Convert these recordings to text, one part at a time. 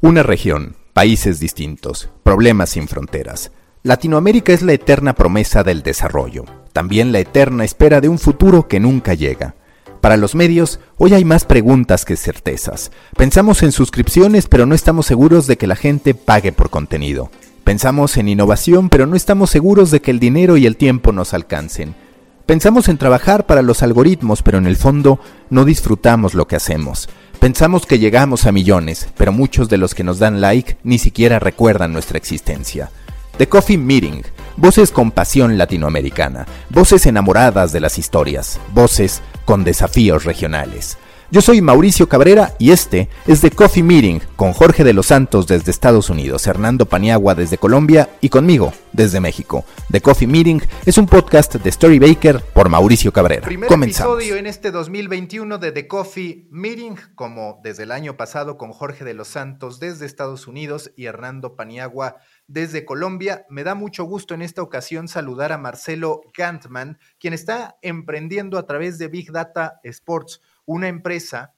Una región, países distintos, problemas sin fronteras. Latinoamérica es la eterna promesa del desarrollo, también la eterna espera de un futuro que nunca llega. Para los medios, hoy hay más preguntas que certezas. Pensamos en suscripciones, pero no estamos seguros de que la gente pague por contenido. Pensamos en innovación, pero no estamos seguros de que el dinero y el tiempo nos alcancen. Pensamos en trabajar para los algoritmos, pero en el fondo no disfrutamos lo que hacemos. Pensamos que llegamos a millones, pero muchos de los que nos dan like ni siquiera recuerdan nuestra existencia. The Coffee Meeting. Voces con pasión latinoamericana. Voces enamoradas de las historias. Voces con desafíos regionales. Yo soy Mauricio Cabrera y este es The Coffee Meeting con Jorge de los Santos desde Estados Unidos, Hernando Paniagua desde Colombia y conmigo desde México. The Coffee Meeting es un podcast de Story Baker por Mauricio Cabrera. Comenzamos. Primer episodio en este 2021 de The Coffee Meeting, como desde el año pasado, con Jorge de los Santos desde Estados Unidos y Hernando Paniagua desde Colombia. Me da mucho gusto en esta ocasión saludar a Marcelo Gantman, quien está emprendiendo a través de Big Data Sports, una empresa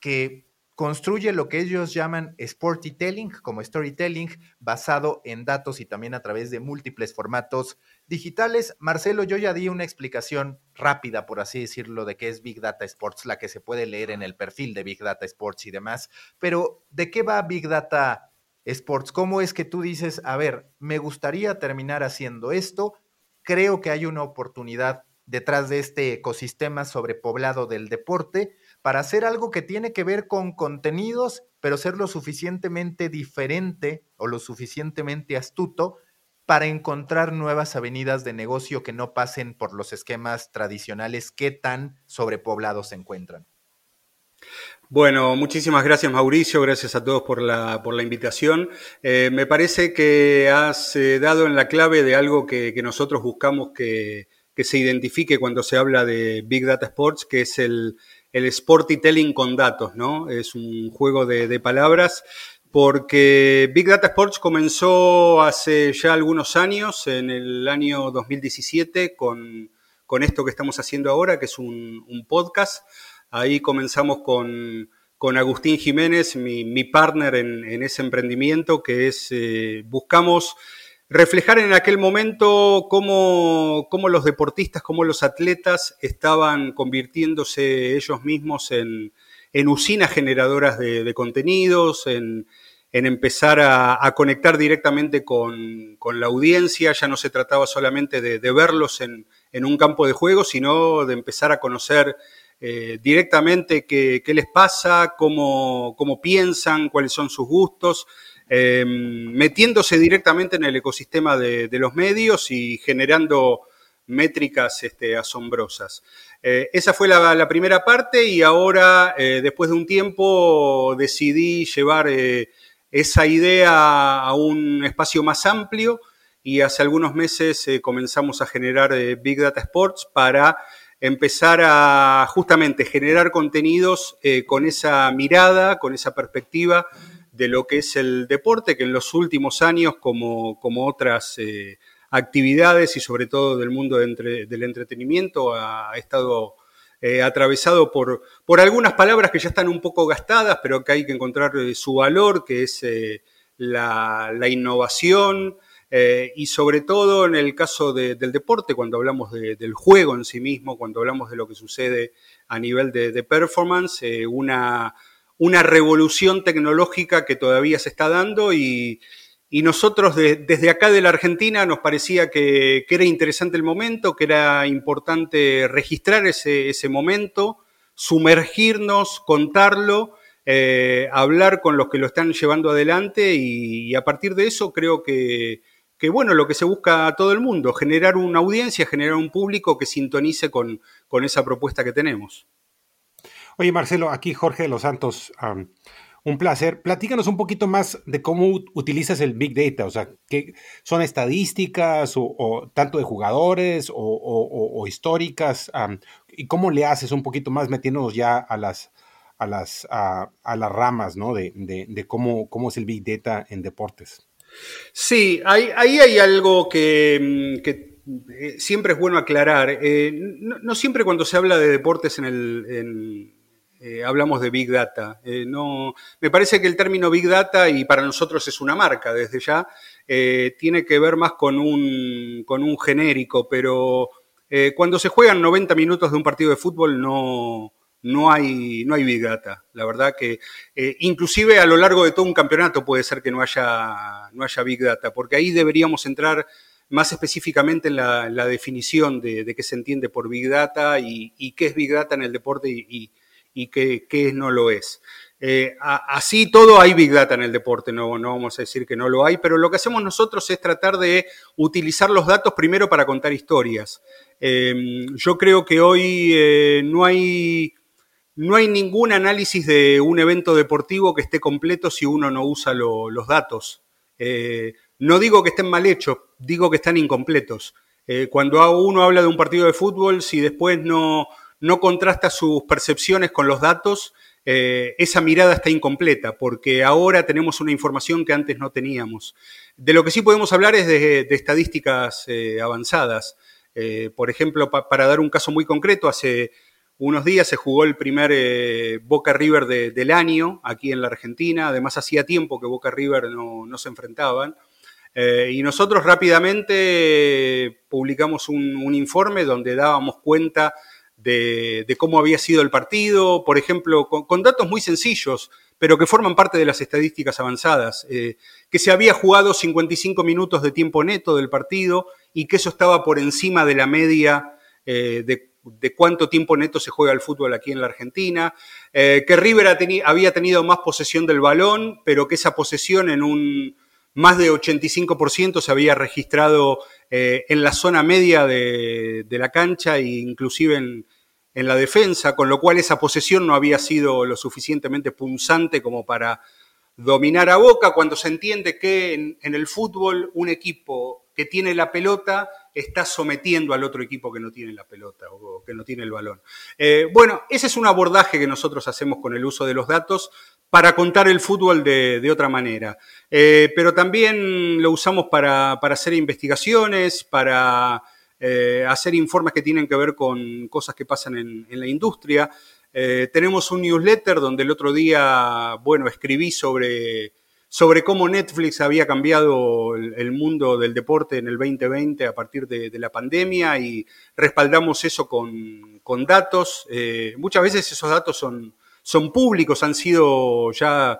que construye lo que ellos llaman Sporty Telling, como storytelling basado en datos y también a través de múltiples formatos digitales. Marcelo, yo ya di una explicación rápida, por así decirlo, de qué es Big Data Sports, la que se puede leer en el perfil de Big Data Sports y demás, pero ¿de qué va Big Data Sports? ¿Cómo es que tú dices, a ver, me gustaría terminar haciendo esto, creo que hay una oportunidad detrás de este ecosistema sobrepoblado del deporte, para hacer algo que tiene que ver con contenidos, pero ser lo suficientemente diferente o lo suficientemente astuto para encontrar nuevas avenidas de negocio que no pasen por los esquemas tradicionales que tan sobrepoblados se encuentran? Bueno, muchísimas gracias, Mauricio, gracias a todos por la invitación. Me parece que has dado en la clave de algo que nosotros buscamos que se identifique cuando se habla de Big Data Sports, que es el Sporty Telling con datos, ¿no? Es un juego de palabras, porque Big Data Sports comenzó hace ya algunos años, en el año 2017, con esto que estamos haciendo ahora, que es un podcast. Ahí comenzamos con Agustín Jiménez, mi partner en ese emprendimiento, que es buscamos reflejar en aquel momento cómo los deportistas, cómo los atletas estaban convirtiéndose ellos mismos en usinas generadoras de contenidos, en empezar a conectar directamente con la audiencia. Ya no se trataba solamente de verlos en un campo de juego, sino de empezar a conocer directamente qué les pasa, cómo piensan, cuáles son sus gustos. Metiéndose directamente en el ecosistema de los medios y generando métricas asombrosas. Esa fue la primera parte y ahora, después de un tiempo, decidí llevar esa idea a un espacio más amplio y hace algunos meses comenzamos a generar Big Data Sports para empezar a justamente generar contenidos con esa mirada, con esa perspectiva de lo que es el deporte, que en los últimos años, como otras actividades y sobre todo del mundo del entretenimiento, ha estado atravesado por algunas palabras que ya están un poco gastadas, pero que hay que encontrar su valor, que es la innovación y sobre todo en el caso del deporte, cuando hablamos del juego en sí mismo, cuando hablamos de lo que sucede a nivel de performance, una revolución tecnológica que todavía se está dando y nosotros desde acá de la Argentina nos parecía que era interesante el momento, que era importante registrar ese momento, sumergirnos, contarlo, hablar con los que lo están llevando adelante y a partir de eso creo que bueno, lo que se busca a todo el mundo, generar una audiencia, generar un público que sintonice con esa propuesta que tenemos. Oye, Marcelo, aquí Jorge de los Santos, un placer. Platícanos un poquito más de cómo utilizas el Big Data, o sea, ¿qué son estadísticas o tanto de jugadores o históricas? ¿Y cómo le haces un poquito más metiéndonos ya a las ramas, ¿no? de cómo es el Big Data en deportes? Sí, ahí hay algo que siempre es bueno aclarar. No siempre cuando se habla de deportes en el hablamos de Big Data. No, me parece que el término Big Data, y para nosotros es una marca desde ya, tiene que ver más con un genérico, pero cuando se juegan 90 minutos de un partido de fútbol no hay Big Data. La verdad que inclusive a lo largo de todo un campeonato puede ser que no haya Big Data, porque ahí deberíamos entrar más específicamente en la definición de qué se entiende por Big Data y qué es Big Data en el deporte y qué no lo es. Así todo hay Big Data en el deporte, no vamos a decir que no lo hay, pero lo que hacemos nosotros es tratar de utilizar los datos primero para contar historias. Yo creo que hoy no hay ningún análisis de un evento deportivo que esté completo si uno no usa los datos. No digo que estén mal hechos, digo que están incompletos. Cuando uno habla de un partido de fútbol, si después no contrasta sus percepciones con los datos, esa mirada está incompleta, porque ahora tenemos una información que antes no teníamos. De lo que sí podemos hablar es de estadísticas avanzadas. Por ejemplo, para dar un caso muy concreto, hace unos días se jugó el primer Boca River del año aquí en la Argentina. Además, hacía tiempo que Boca River no se enfrentaban. Y nosotros rápidamente publicamos un informe donde dábamos cuenta de cómo había sido el partido, por ejemplo, con datos muy sencillos, pero que forman parte de las estadísticas avanzadas, que se había jugado 55 minutos de tiempo neto del partido y que eso estaba por encima de la media de cuánto tiempo neto se juega el fútbol aquí en la Argentina, que River había tenido más posesión del balón, pero que esa posesión en un más de 85% se había registrado en la zona media de la cancha e inclusive en la defensa, con lo cual esa posesión no había sido lo suficientemente punzante como para dominar a Boca, cuando se entiende que en el fútbol un equipo que tiene la pelota está sometiendo al otro equipo que no tiene la pelota o que no tiene el balón. Bueno, ese es un abordaje que nosotros hacemos con el uso de los datos para contar el fútbol de otra manera. Pero también lo usamos para hacer investigaciones, para hacer informes que tienen que ver con cosas que pasan en la industria. Tenemos un newsletter donde el otro día, escribí sobre cómo Netflix había cambiado el mundo del deporte en el 2020 a partir de la pandemia, y respaldamos eso con datos. Muchas veces esos datos son públicos, han sido ya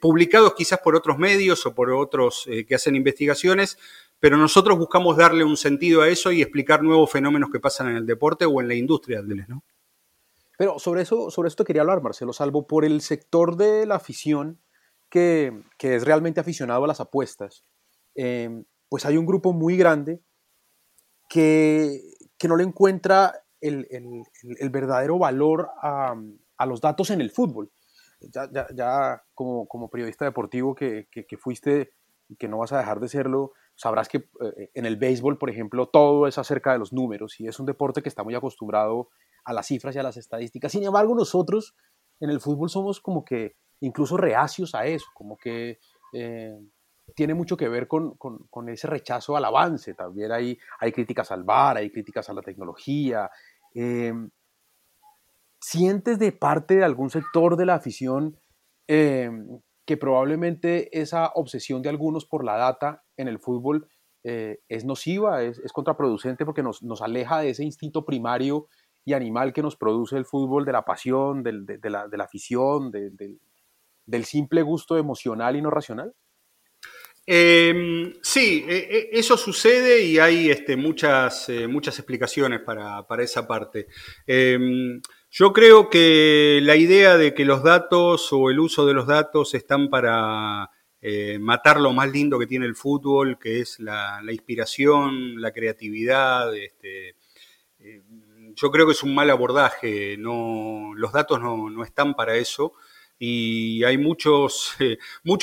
publicados quizás por otros medios o por otros que hacen investigaciones, pero nosotros buscamos darle un sentido a eso y explicar nuevos fenómenos que pasan en el deporte o en la industria, ¿no? Pero sobre eso te quería hablar, Marcelo, salvo por el sector de la afición que es realmente aficionado a las apuestas, pues hay un grupo muy grande que no le encuentra el verdadero valor a los datos en el fútbol. Ya como periodista deportivo que fuiste, que no vas a dejar de serlo, sabrás que en el béisbol, por ejemplo, todo es acerca de los números y es un deporte que está muy acostumbrado a las cifras y a las estadísticas. Sin embargo, nosotros en el fútbol somos como que incluso reacios a eso, como que tiene mucho que ver con ese rechazo al avance. También hay críticas al VAR, hay críticas a la tecnología. ¿Sientes de parte de algún sector de la afición que probablemente esa obsesión de algunos por la data en el fútbol es nociva, es contraproducente, porque nos aleja de ese instinto primario y animal que nos produce el fútbol, de la pasión, de la afición, del simple gusto emocional y no racional? Sí, eso sucede y hay muchas explicaciones para esa parte. Yo creo que la idea de que los datos o el uso de los datos están para matar lo más lindo que tiene el fútbol, que es la inspiración, la creatividad. Yo creo que es un mal abordaje. Los datos no están para eso. Y hay muchos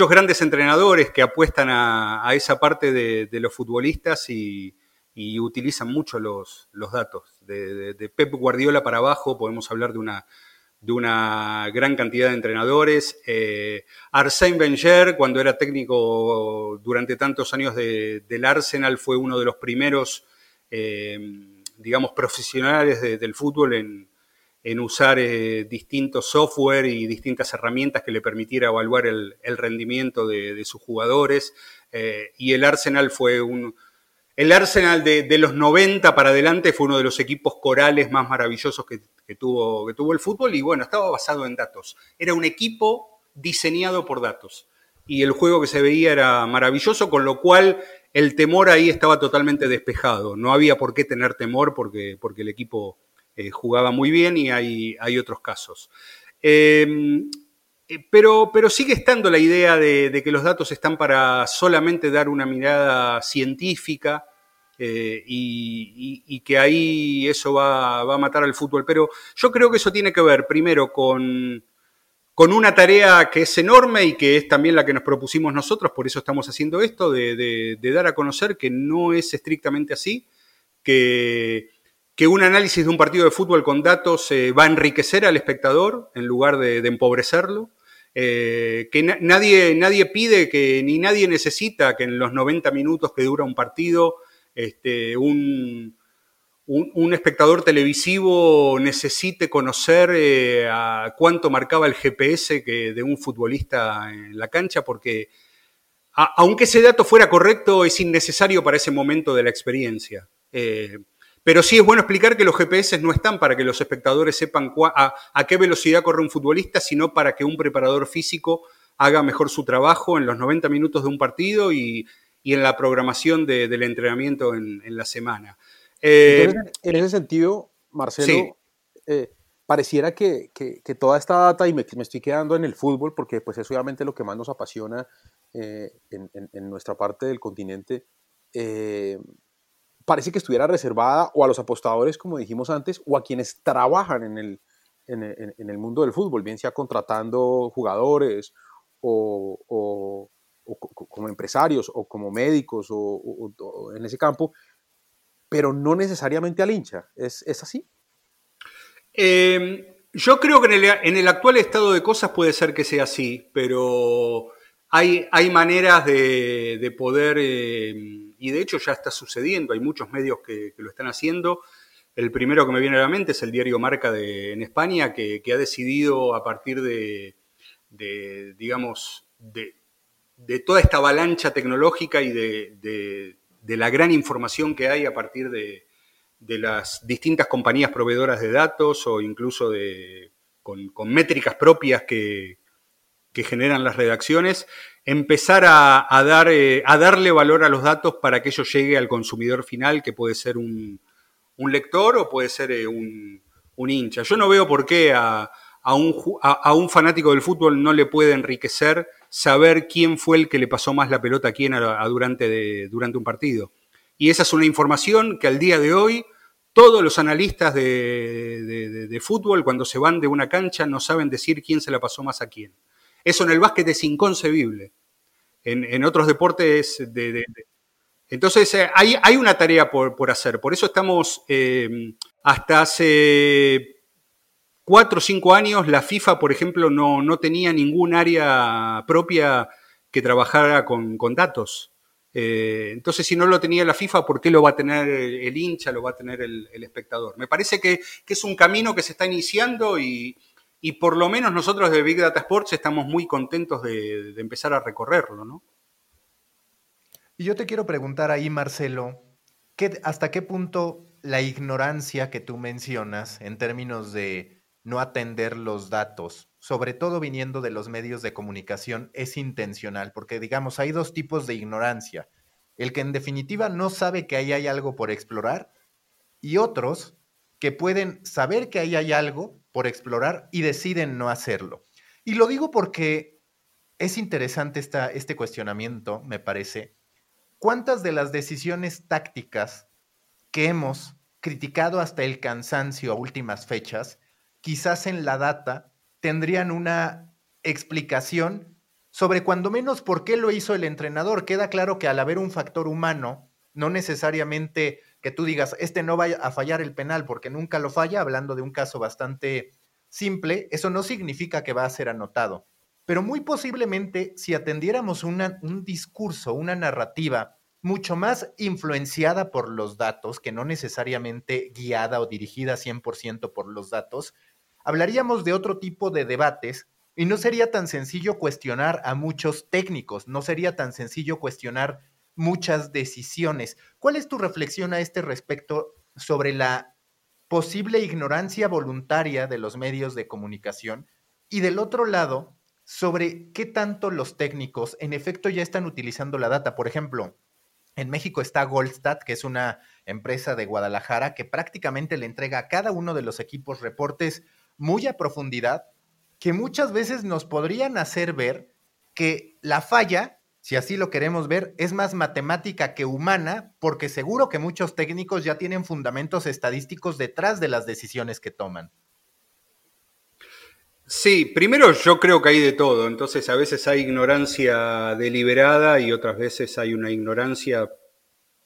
grandes entrenadores que apuestan a esa parte de los futbolistas y utilizan mucho los datos. De Pep Guardiola para abajo podemos hablar de una gran cantidad de entrenadores. Arsène Wenger, cuando era técnico durante tantos años del Arsenal, fue uno de los primeros profesionales del fútbol en en usar distintos software y distintas herramientas que le permitiera evaluar el rendimiento de sus jugadores. Y el Arsenal fue el Arsenal de los 90 para adelante fue uno de los equipos corales más maravillosos que tuvo el fútbol, y bueno, estaba basado en datos. Era un equipo diseñado por datos. Y el juego que se veía era maravilloso, con lo cual el temor ahí estaba totalmente despejado. No había por qué tener temor porque el equipo jugaba muy bien, y hay otros casos. Pero sigue estando la idea de que los datos están para solamente dar una mirada científica y que ahí eso va a matar al fútbol. Pero yo creo que eso tiene que ver primero con una tarea que es enorme y que es también la que nos propusimos nosotros, por eso estamos haciendo esto, de dar a conocer que no es estrictamente así, que un análisis de un partido de fútbol con datos va a enriquecer al espectador en lugar de empobrecerlo, que nadie pide, que ni nadie necesita que en los 90 minutos que dura un partido un espectador televisivo necesite conocer a cuánto marcaba el GPS de un futbolista en la cancha, porque aunque ese dato fuera correcto, es innecesario para ese momento de la experiencia. Pero sí es bueno explicar que los GPS no están para que los espectadores sepan a qué velocidad corre un futbolista, sino para que un preparador físico haga mejor su trabajo en los 90 minutos de un partido y en la programación del entrenamiento en la semana. En ese sentido, Marcelo, sí. Pareciera que toda esta data, y me estoy quedando en el fútbol porque pues es obviamente lo que más nos apasiona en nuestra parte del continente, parece que estuviera reservada o a los apostadores, como dijimos antes, o a quienes trabajan en el mundo del fútbol, bien sea contratando jugadores o como empresarios o como médicos o en ese campo, pero no necesariamente al hincha. ¿Es así? Yo creo que en el actual estado de cosas puede ser que sea así, pero hay maneras de poder, y de hecho ya está sucediendo, hay muchos medios que lo están haciendo. El primero que me viene a la mente es el diario Marca en España, que ha decidido a partir de toda esta avalancha tecnológica y de la gran información que hay a partir de las distintas compañías proveedoras de datos o incluso con métricas propias que generan las redacciones, empezar a darle valor a los datos para que ello llegue al consumidor final, que puede ser un lector o puede ser un hincha. Yo no veo por qué a un fanático del fútbol no le puede enriquecer saber quién fue el que le pasó más la pelota a quién durante un partido. Y esa es una información que al día de hoy todos los analistas de fútbol, cuando se van de una cancha, no saben decir quién se la pasó más a quién. Eso en el básquet es inconcebible. En otros deportes... Entonces hay una tarea por hacer. Por eso estamos hasta hace 4 o 5 años, la FIFA, por ejemplo, no tenía ningún área propia que trabajara con datos. Entonces, si no lo tenía la FIFA, ¿por qué lo va a tener el hincha, lo va a tener el espectador? Me parece que es un camino que se está iniciando y por lo menos nosotros de Big Data Sports estamos muy contentos de empezar a recorrerlo, ¿no? Y yo te quiero preguntar ahí, Marcelo, ¿hasta qué punto la ignorancia que tú mencionas en términos de no atender los datos, sobre todo viniendo de los medios de comunicación, es intencional? Porque, digamos, hay 2 tipos de ignorancia. El que en definitiva no sabe que ahí hay algo por explorar, y otros que pueden saber que ahí hay algo por explorar y deciden no hacerlo. Y lo digo porque es interesante este cuestionamiento, me parece. ¿Cuántas de las decisiones tácticas que hemos criticado hasta el cansancio a últimas fechas quizás en la data tendrían una explicación sobre cuando menos por qué lo hizo el entrenador? Queda claro que al haber un factor humano, no necesariamente que tú digas, no va a fallar el penal porque nunca lo falla, hablando de un caso bastante simple, eso no significa que va a ser anotado. Pero muy posiblemente, si atendiéramos un discurso, una narrativa mucho más influenciada por los datos, que no necesariamente guiada o dirigida 100% por los datos, hablaríamos de otro tipo de debates y no sería tan sencillo cuestionar a muchos técnicos, no sería tan sencillo cuestionar muchas decisiones. ¿Cuál es tu reflexión a este respecto sobre la posible ignorancia voluntaria de los medios de comunicación? Y del otro lado, sobre qué tanto los técnicos en efecto ya están utilizando la data. Por ejemplo, en México está Goldstat, que es una empresa de Guadalajara que prácticamente le entrega a cada uno de los equipos reportes muy a profundidad, que muchas veces nos podrían hacer ver que la falla, si así lo queremos ver, es más matemática que humana, porque seguro que muchos técnicos ya tienen fundamentos estadísticos detrás de las decisiones que toman. Sí, primero yo creo que hay de todo, entonces a veces hay ignorancia deliberada y otras veces hay una ignorancia,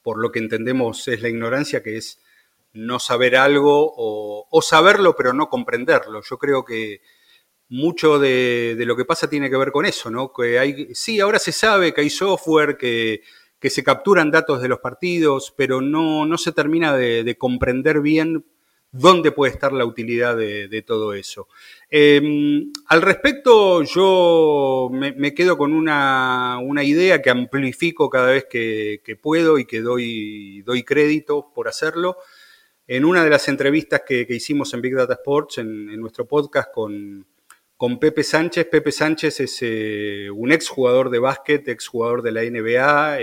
por lo que entendemos es la ignorancia, que es no saber algo o saberlo pero no comprenderlo. Yo creo que mucho de lo que pasa tiene que ver con eso, ¿no? Que hay, sí, ahora se sabe que hay software, que se capturan datos de los partidos, pero no se termina de comprender bien dónde puede estar la utilidad de todo eso. Al respecto, yo me quedo con una idea que amplifico cada vez que puedo y que doy crédito por hacerlo. En una de las entrevistas que hicimos en Big Data Sports, en nuestro podcast con Pepe Sánchez. Pepe Sánchez es un exjugador de básquet, exjugador de la NBA,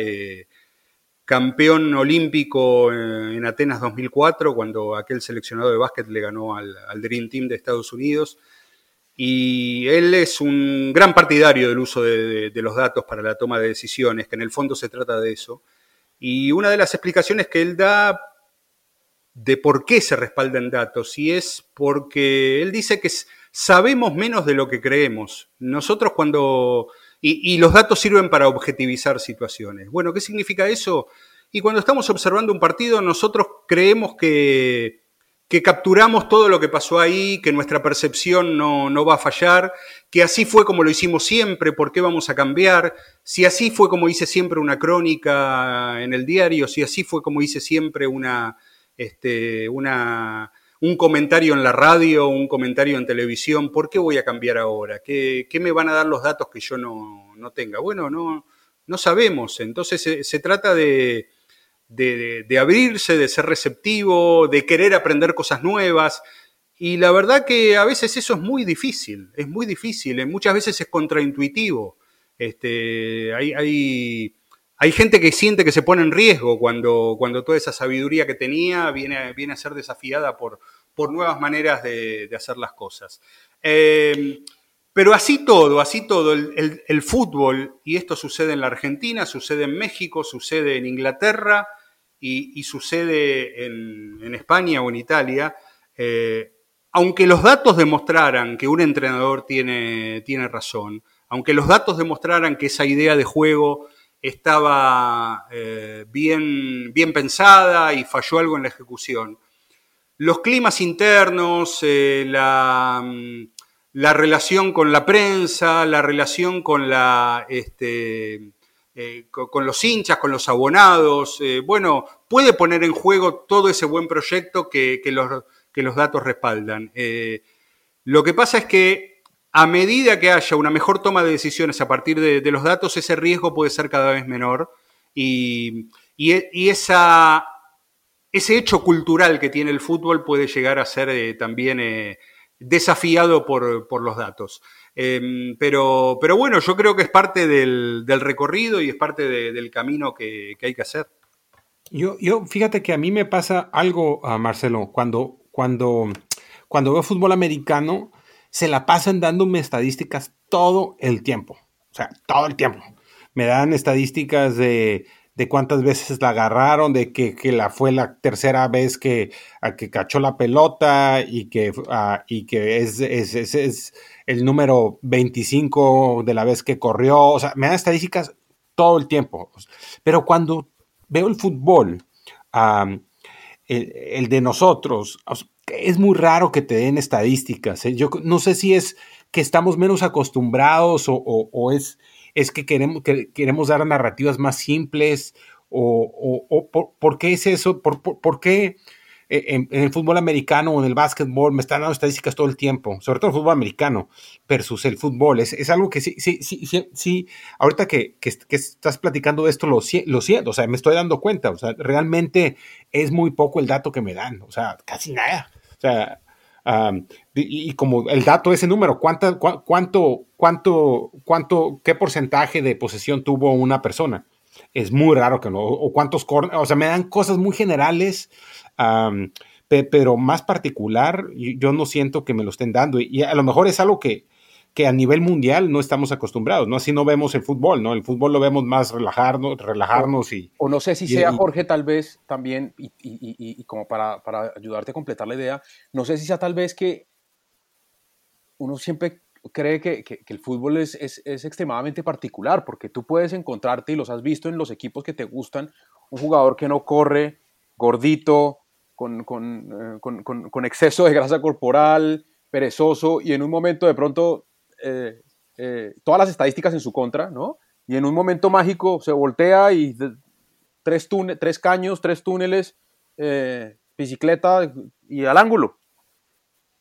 campeón olímpico en Atenas 2004, cuando aquel seleccionado de básquet le ganó al Dream Team de Estados Unidos. Y él es un gran partidario del uso de los datos para la toma de decisiones, que en el fondo se trata de eso. Y una de las explicaciones que él da de por qué se respaldan datos, y es porque él dice que sabemos menos de lo que creemos. Nosotros cuando... Y los datos sirven para objetivizar situaciones. Bueno, ¿qué significa eso? Y cuando estamos observando un partido, nosotros creemos que capturamos todo lo que pasó ahí, que nuestra percepción no va a fallar, que así fue como lo hicimos siempre, ¿por qué vamos a cambiar? Si así fue como hice siempre una crónica en el diario, si así fue como hice siempre un comentario en la radio, un comentario en televisión, ¿por qué voy a cambiar ahora? ¿Qué me van a dar los datos que yo no tenga? Bueno, no sabemos. Entonces se trata de abrirse, de ser receptivo, de querer aprender cosas nuevas. Y la verdad que a veces eso es muy difícil, muchas veces es contraintuitivo. Hay gente que siente que se pone en riesgo cuando toda esa sabiduría que tenía viene a ser desafiada por nuevas maneras de hacer las cosas. Pero así todo, el fútbol, y esto sucede en la Argentina, sucede en México, sucede en Inglaterra y sucede en España o en Italia, aunque los datos demostraran que un entrenador tiene razón, aunque los datos demostraran que esa idea de juego estaba bien pensada y falló algo en la ejecución. Los climas internos, la relación con la prensa, la relación con los hinchas, con los abonados, puede poner en juego todo ese buen proyecto que los datos respaldan. Lo que pasa es que a medida que haya una mejor toma de decisiones a partir de los datos, ese riesgo puede ser cada vez menor y ese hecho cultural que tiene el fútbol puede llegar a ser también desafiado por los datos. Pero bueno, yo creo que es parte del recorrido y es parte del camino que hay que hacer. Yo fíjate que a mí me pasa algo, Marcelo, cuando veo fútbol americano, se la pasan dándome estadísticas todo el tiempo. O sea, todo el tiempo. Me dan estadísticas de cuántas veces la agarraron, de que la fue la tercera vez que cachó la pelota y que es el número 25 de la vez que corrió. O sea, me dan estadísticas todo el tiempo. Pero cuando veo el fútbol, el de nosotros... Es muy raro que te den estadísticas, ¿eh? Yo no sé si es que estamos menos acostumbrados o es que queremos dar narrativas más simples o por qué es eso, por qué en el fútbol americano o en el básquetbol me están dando estadísticas todo el tiempo, sobre todo el fútbol americano versus el fútbol. Es algo que sí, ahorita que estás platicando de esto lo siento, o sea, me estoy dando cuenta, o sea, realmente es muy poco el dato que me dan, o sea, casi nada, o sea... Y como el dato, ese número, ¿qué porcentaje de posesión tuvo una persona? Es muy raro que no, o cuántos corners, o sea, me dan cosas muy generales, pero más particular, yo no siento que me lo estén dando, y a lo mejor es algo que a nivel mundial no estamos acostumbrados, ¿no? Así no vemos el fútbol, ¿no? El fútbol lo vemos más relajarnos y... O no sé si sea, Jorge, tal vez también, y como para ayudarte a completar la idea, no sé si sea tal vez que uno siempre cree que el fútbol es extremadamente particular, porque tú puedes encontrarte, y los has visto en los equipos que te gustan, un jugador que no corre, gordito, con exceso de grasa corporal, perezoso, y en un momento de pronto... todas las estadísticas en su contra, ¿no? Y en un momento mágico se voltea y tres caños, tres túneles, bicicleta y al ángulo.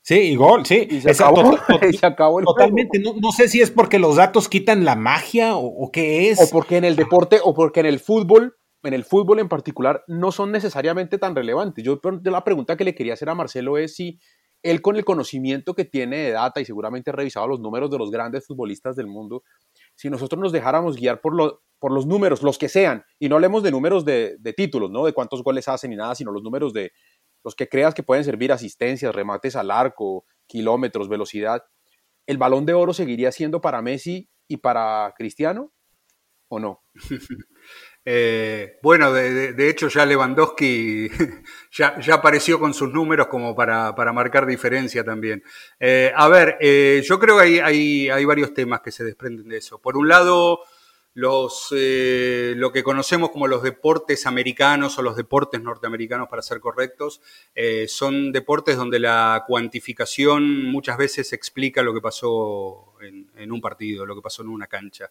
Sí, y gol, sí. Y se acabó, se acabó el totalmente. No sé si es porque los datos quitan la magia o qué es. O porque en el deporte, o porque en el fútbol en particular, no son necesariamente tan relevantes. Yo la pregunta que le quería hacer a Marcelo es si... Él, con el conocimiento que tiene de data y seguramente ha revisado los números de los grandes futbolistas del mundo, si nosotros nos dejáramos guiar por los números, los que sean, y no hablemos de números de títulos, ¿no? De cuántos goles hacen y nada, sino los números de los que creas que pueden servir, asistencias, remates al arco, kilómetros, velocidad, ¿el Balón de Oro seguiría siendo para Messi y para Cristiano o no? Bueno, de hecho ya Lewandowski ya apareció con sus números como para marcar diferencia también. Yo creo que hay varios temas que se desprenden de eso. Por un lado, lo que conocemos como los deportes americanos o los deportes norteamericanos, para ser correctos, son deportes donde la cuantificación muchas veces explica lo que pasó en un partido, lo que pasó en una cancha.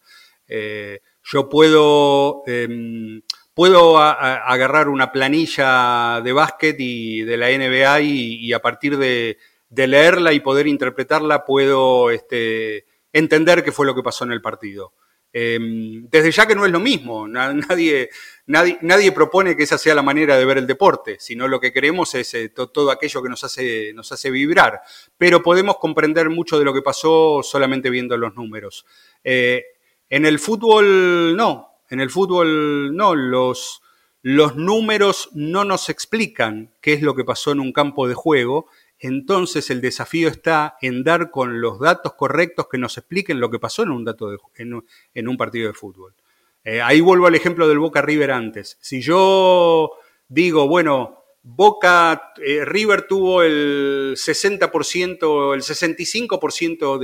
Yo puedo agarrar una planilla de básquet y de la NBA y a partir de leerla y poder interpretarla puedo entender qué fue lo que pasó en el partido. Desde ya que no es lo mismo, nadie propone que esa sea la manera de ver el deporte, sino lo que queremos es todo aquello que nos hace vibrar, pero podemos comprender mucho de lo que pasó solamente viendo los números. En el fútbol no, los números no nos explican qué es lo que pasó en un campo de juego, entonces el desafío está en dar con los datos correctos que nos expliquen lo que pasó en un partido de fútbol. Ahí vuelvo al ejemplo del Boca River antes. Si yo digo, bueno, Boca River tuvo el 60%, el 65%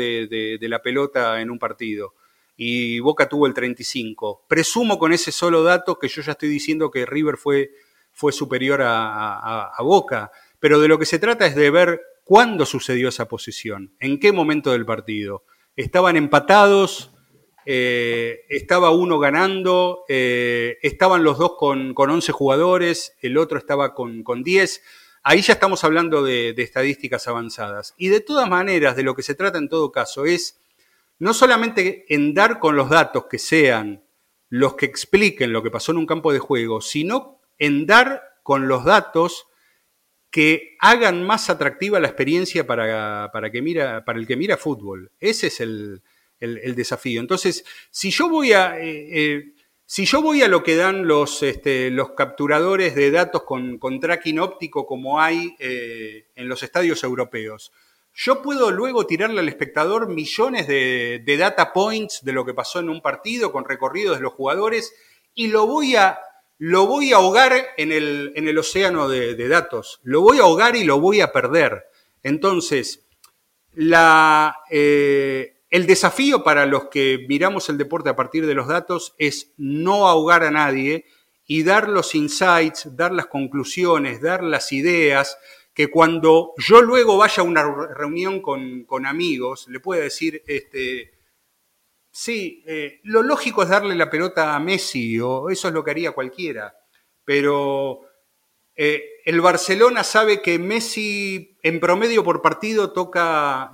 de la pelota en un partido, y Boca tuvo el 35%. Presumo con ese solo dato que yo ya estoy diciendo que River fue superior a Boca, pero de lo que se trata es de ver cuándo sucedió esa posesión, en qué momento del partido. Estaban empatados, estaba uno ganando, estaban los dos con 11 jugadores, el otro estaba con 10. Ahí ya estamos hablando de estadísticas avanzadas. Y de todas maneras, de lo que se trata en todo caso es no solamente en dar con los datos que sean los que expliquen lo que pasó en un campo de juego, sino en dar con los datos que hagan más atractiva la experiencia para el que mira fútbol. Ese es el desafío. Entonces, si yo voy a lo que dan los capturadores de datos con tracking óptico como hay en los estadios europeos, yo puedo luego tirarle al espectador millones de data points de lo que pasó en un partido con recorridos de los jugadores y lo voy a ahogar en el océano de datos. Lo voy a ahogar y lo voy a perder. Entonces, el desafío para los que miramos el deporte a partir de los datos es no ahogar a nadie y dar los insights, dar las conclusiones, dar las ideas, que cuando yo luego vaya a una reunión con amigos, le pueda decir, lo lógico es darle la pelota a Messi, o eso es lo que haría cualquiera, pero El Barcelona sabe que Messi en promedio por partido toca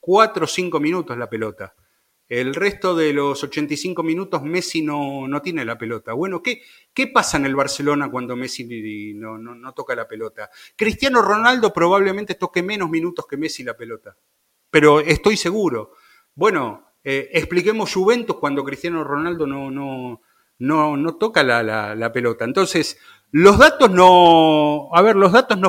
4 o 5 minutos la pelota. El resto de los 85 minutos Messi no tiene la pelota. Bueno, ¿qué pasa en el Barcelona cuando Messi no toca la pelota? Cristiano Ronaldo probablemente toque menos minutos que Messi la pelota, pero estoy seguro. Bueno, expliquemos Juventus cuando Cristiano Ronaldo no toca la pelota. Entonces, los datos no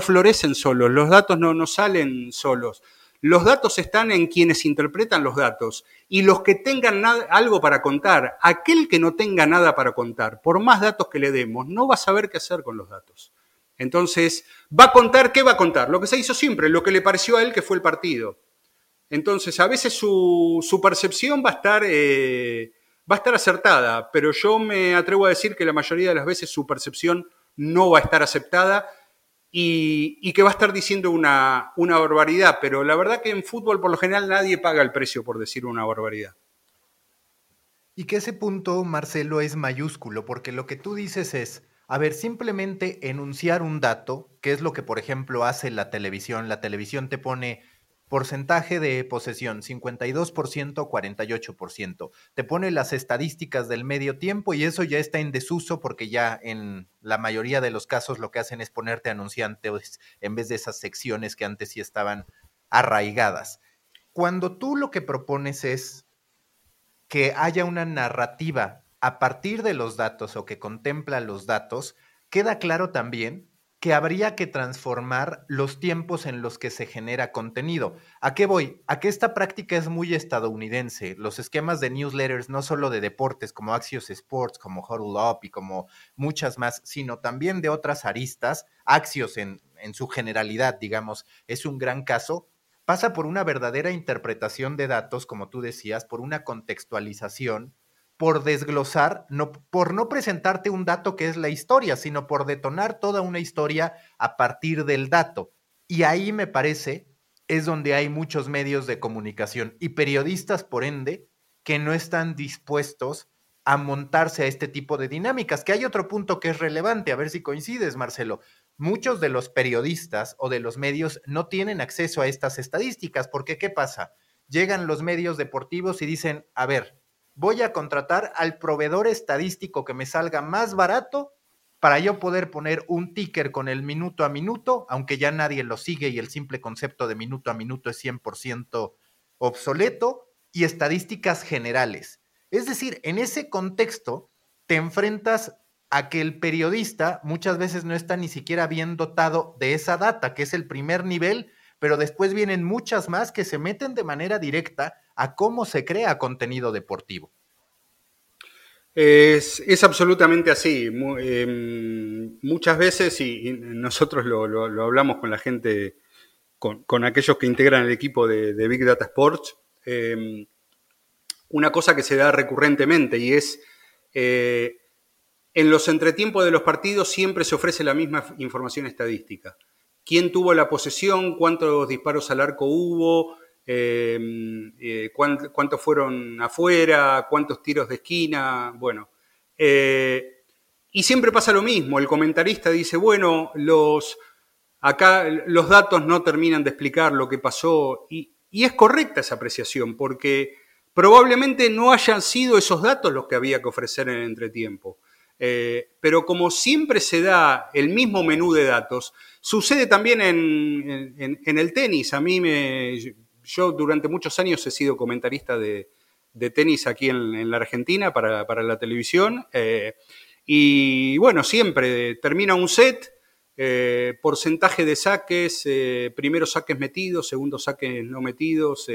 florecen solos, los datos no salen solos. Los datos están en quienes interpretan los datos y los que tengan algo para contar. Aquel que no tenga nada para contar, por más datos que le demos, no va a saber qué hacer con los datos. Entonces, va a contar, ¿qué va a contar? Lo que se hizo siempre, lo que le pareció a él que fue el partido. Entonces, a veces su percepción va a estar acertada, pero yo me atrevo a decir que la mayoría de las veces su percepción no va a estar aceptada y que va a estar diciendo una barbaridad, pero la verdad que en fútbol por lo general nadie paga el precio por decir una barbaridad. Y que ese punto, Marcelo, es mayúsculo, porque lo que tú dices es, a ver, simplemente enunciar un dato, que es lo que por ejemplo hace la televisión. La televisión te pone porcentaje de posesión, 52%, 48%. Te pone las estadísticas del medio tiempo y eso ya está en desuso porque ya en la mayoría de los casos lo que hacen es ponerte anunciantes en vez de esas secciones que antes sí estaban arraigadas. Cuando tú lo que propones es que haya una narrativa a partir de los datos o que contempla los datos, queda claro también que habría que transformar los tiempos en los que se genera contenido. ¿A qué voy? A que esta práctica es muy estadounidense. Los esquemas de newsletters, no solo de deportes como Axios Sports, como Huddle Up y como muchas más, sino también de otras aristas. Axios en su generalidad, digamos, es un gran caso. Pasa por una verdadera interpretación de datos, como tú decías, por una contextualización, por desglosar, por no presentarte un dato que es la historia, sino por detonar toda una historia a partir del dato. Y ahí, me parece, es donde hay muchos medios de comunicación y periodistas, por ende, que no están dispuestos a montarse a este tipo de dinámicas. Que hay otro punto que es relevante, a ver si coincides, Marcelo. Muchos de los periodistas o de los medios no tienen acceso a estas estadísticas, porque ¿qué pasa? Llegan los medios deportivos y dicen, a ver, voy a contratar al proveedor estadístico que me salga más barato para yo poder poner un ticker con el minuto a minuto, aunque ya nadie lo sigue y el simple concepto de minuto a minuto es 100% obsoleto, y estadísticas generales. Es decir, en ese contexto te enfrentas a que el periodista muchas veces no está ni siquiera bien dotado de esa data, que es el primer nivel, pero después vienen muchas más que se meten de manera directa a cómo se crea contenido deportivo. Es absolutamente así. Muchas veces, y nosotros lo hablamos con la gente, con aquellos que integran el equipo de Big Data Sports, una cosa que se da recurrentemente y es, en los entretiempos de los partidos siempre se ofrece la misma información estadística. ¿Quién tuvo la posesión? ¿Cuántos disparos al arco hubo? ¿Cuántos fueron afuera? ¿Cuántos tiros de esquina? Bueno, y siempre pasa lo mismo. El comentarista dice, bueno, acá los datos no terminan de explicar lo que pasó. Y es correcta esa apreciación, porque probablemente no hayan sido esos datos los que había que ofrecer en el entretiempo. Pero como siempre se da el mismo menú de datos, sucede también en el tenis. A mí yo durante muchos años he sido comentarista de tenis aquí en la Argentina para la televisión, y bueno, siempre termina un set, porcentaje de saques, primeros saques metidos, segundos saques no metidos,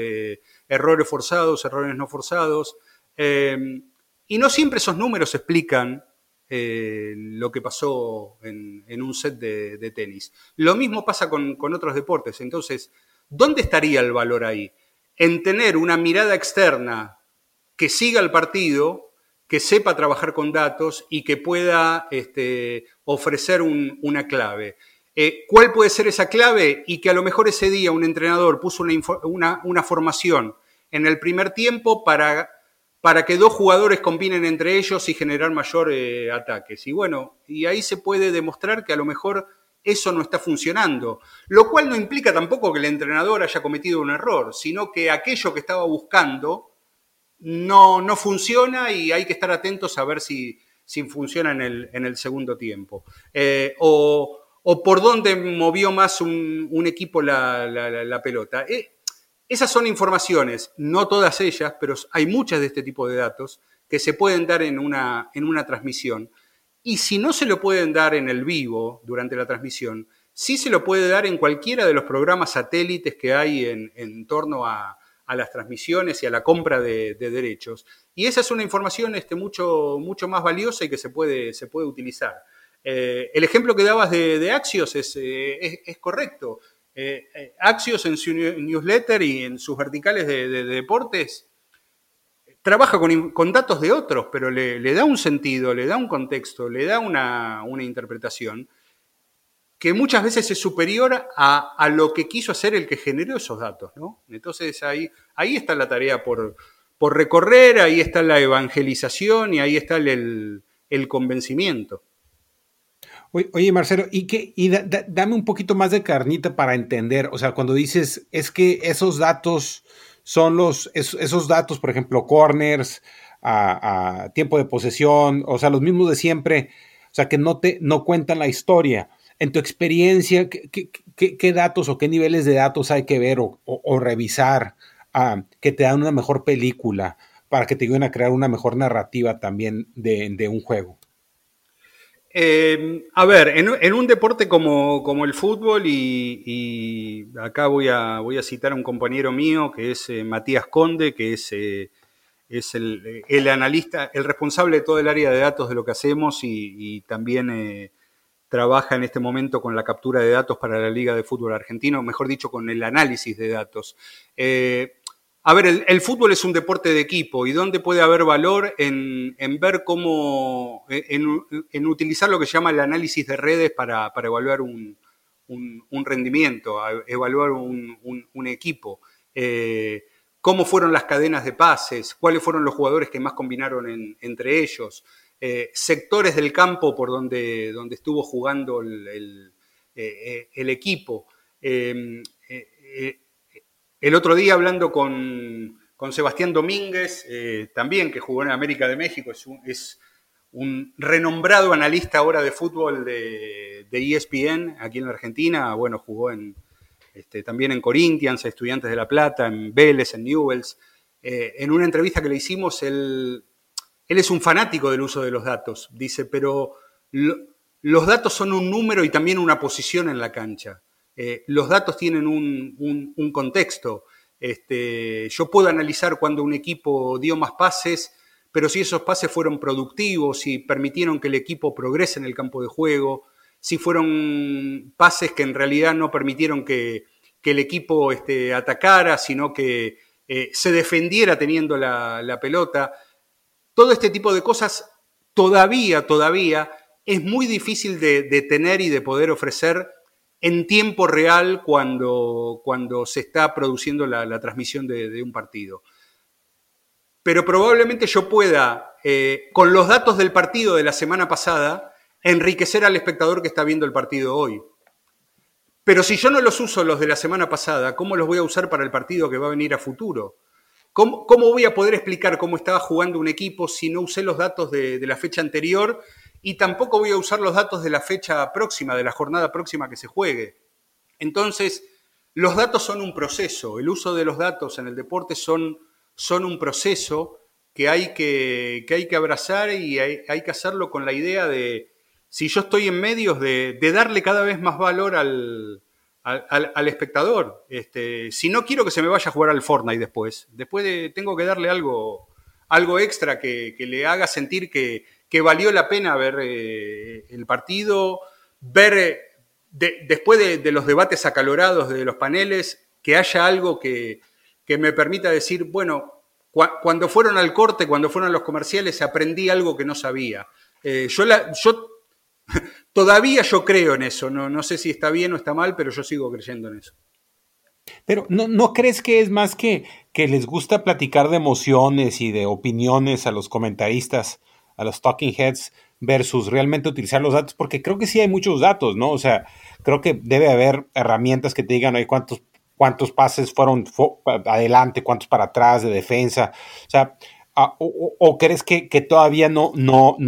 errores forzados, errores no forzados, y no siempre esos números explican lo que pasó en un set de tenis. Lo mismo pasa con otros deportes. Entonces, ¿dónde estaría el valor ahí? En tener una mirada externa que siga el partido, que sepa trabajar con datos y que pueda ofrecer una clave. ¿Cuál puede ser esa clave? Y que a lo mejor ese día un entrenador puso una formación en el primer tiempo para para que dos jugadores combinen entre ellos y generar mayor ataques. Y bueno, y ahí se puede demostrar que a lo mejor eso no está funcionando, lo cual no implica tampoco que el entrenador haya cometido un error, sino que aquello que estaba buscando no funciona y hay que estar atentos a ver si funciona en el segundo tiempo. O por dónde movió más un equipo la pelota. Esas son informaciones, no todas ellas, pero hay muchas de este tipo de datos que se pueden dar en una transmisión. Y si no se lo pueden dar en el vivo durante la transmisión, sí se lo puede dar en cualquiera de los programas satélites que hay en torno a las transmisiones y a la compra de derechos. Y esa es una información mucho más valiosa y que se puede utilizar. El ejemplo que dabas de Axios es correcto. Axios en su newsletter y en sus verticales de deportes trabaja con datos de otros, pero le da un sentido, le da un contexto, le da una interpretación que muchas veces es superior a lo que quiso hacer el que generó esos datos, ¿no? Entonces ahí está la tarea por recorrer, ahí está la evangelización y ahí está el convencimiento. Oye, Marcelo, dame un poquito más de carnita para entender, o sea, cuando dices, es que esos datos son esos datos, por ejemplo, corners, a tiempo de posesión, o sea, los mismos de siempre, o sea, que no cuentan la historia. En tu experiencia, ¿qué datos o qué niveles de datos hay que ver o revisar que te dan una mejor película para que te ayuden a crear una mejor narrativa también de un juego? A ver, en un deporte como el fútbol, y acá voy a citar a un compañero mío que es Matías Conde, que es el analista, el responsable de todo el área de datos de lo que hacemos y también trabaja en este momento con la captura de datos para la Liga de Fútbol Argentino, mejor dicho, con el análisis de datos. A ver, el fútbol es un deporte de equipo, y dónde puede haber valor en ver cómo, en utilizar lo que se llama el análisis de redes para evaluar un rendimiento, evaluar un equipo. Cómo fueron las cadenas de pases, cuáles fueron los jugadores que más combinaron entre ellos, sectores del campo por donde estuvo jugando el equipo. El otro día, hablando con Sebastián Domínguez, también, que jugó en América de México, es un renombrado analista ahora de fútbol de ESPN aquí en la Argentina. Bueno, jugó también en Corinthians, Estudiantes de La Plata, en Vélez, en Newell's. En una entrevista que le hicimos, él es un fanático del uso de los datos. Dice, pero los datos son un número y también una posición en la cancha. Los datos tienen un contexto. Yo puedo analizar cuando un equipo dio más pases, pero si esos pases fueron productivos, si permitieron que el equipo progrese en el campo de juego, si fueron pases que en realidad no permitieron que el equipo atacara, sino que se defendiera teniendo la pelota. Todo este tipo de cosas todavía es muy difícil de tener y de poder ofrecer en tiempo real cuando se está produciendo la transmisión de un partido. Pero probablemente yo pueda, con los datos del partido de la semana pasada, enriquecer al espectador que está viendo el partido hoy. Pero si yo no los uso los de la semana pasada, ¿cómo los voy a usar para el partido que va a venir a futuro? ¿Cómo voy a poder explicar cómo estaba jugando un equipo si no usé los datos de la fecha anterior? Y tampoco voy a usar los datos de la fecha próxima, de la jornada próxima que se juegue. Entonces, los datos son un proceso. El uso de los datos en el deporte son un proceso que hay que abrazar, y hay que hacerlo con la idea de, si yo estoy en medios, de darle cada vez más valor al espectador. Si no quiero que se me vaya a jugar al Fortnite después, tengo que darle algo extra que le haga sentir que valió la pena ver el partido, después de los debates acalorados de los paneles, que haya algo que me permita decir, bueno, cuando fueron al corte, cuando fueron los comerciales, aprendí algo que no sabía. Yo todavía creo en eso, no sé si está bien o está mal, pero yo sigo creyendo en eso. Pero ¿no crees que es más que les gusta platicar de emociones y de opiniones a los comentaristas, a los talking heads, versus realmente utilizar los datos? Porque creo que sí hay muchos datos, ¿no? O sea, creo que debe haber herramientas que te digan, oye, cuántos pases fueron adelante, cuántos para atrás, de defensa. O sea, ¿o crees que todavía no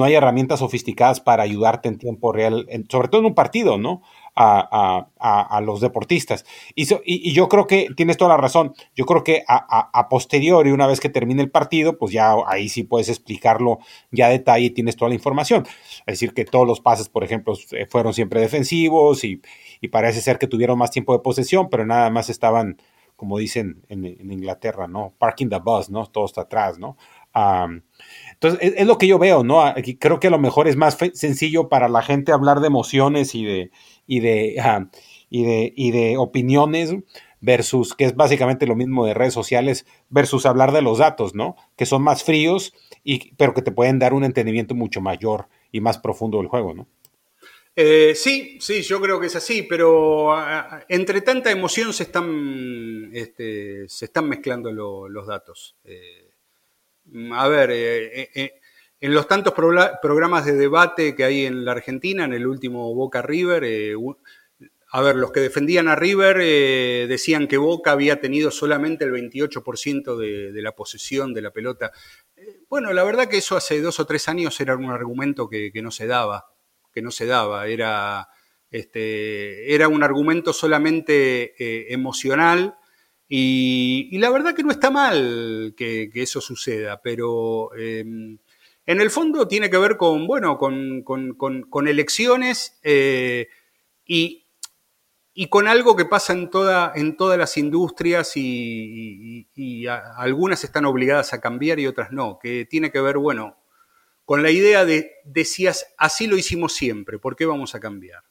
hay herramientas sofisticadas para ayudarte en tiempo real, sobre todo en un partido, ¿no? A los deportistas. Y yo creo que tienes toda la razón. Yo creo que a posteriori, una vez que termine el partido, pues ya ahí sí puedes explicarlo ya a detalle y tienes toda la información. Es decir, que todos los pases, por ejemplo, fueron siempre defensivos y parece ser que tuvieron más tiempo de posesión, pero nada más estaban, como dicen en Inglaterra, ¿no? Parking the bus, ¿no? Todo está atrás, ¿no? Entonces, es lo que yo veo, ¿no? Creo que a lo mejor es más sencillo para la gente hablar de emociones y de opiniones, versus, que es básicamente lo mismo de redes sociales, versus hablar de los datos, ¿no? Que son más fríos, pero que te pueden dar un entendimiento mucho mayor y más profundo del juego, ¿no? Sí, yo creo que es así, pero entre tanta emoción se están mezclando los datos. En los tantos programas de debate que hay en la Argentina, en el último Boca River, los que defendían a River decían que Boca había tenido solamente el 28% de la posesión de la pelota. Bueno, la verdad que eso hace 2 o 3 años era un argumento que no se daba, era un argumento solamente emocional. Y la verdad que no está mal que eso suceda, pero en el fondo tiene que ver con elecciones y con algo que pasa en todas las industrias y algunas están obligadas a cambiar y otras no, que tiene que ver, con la idea de si así lo hicimos siempre, ¿por qué vamos a cambiar?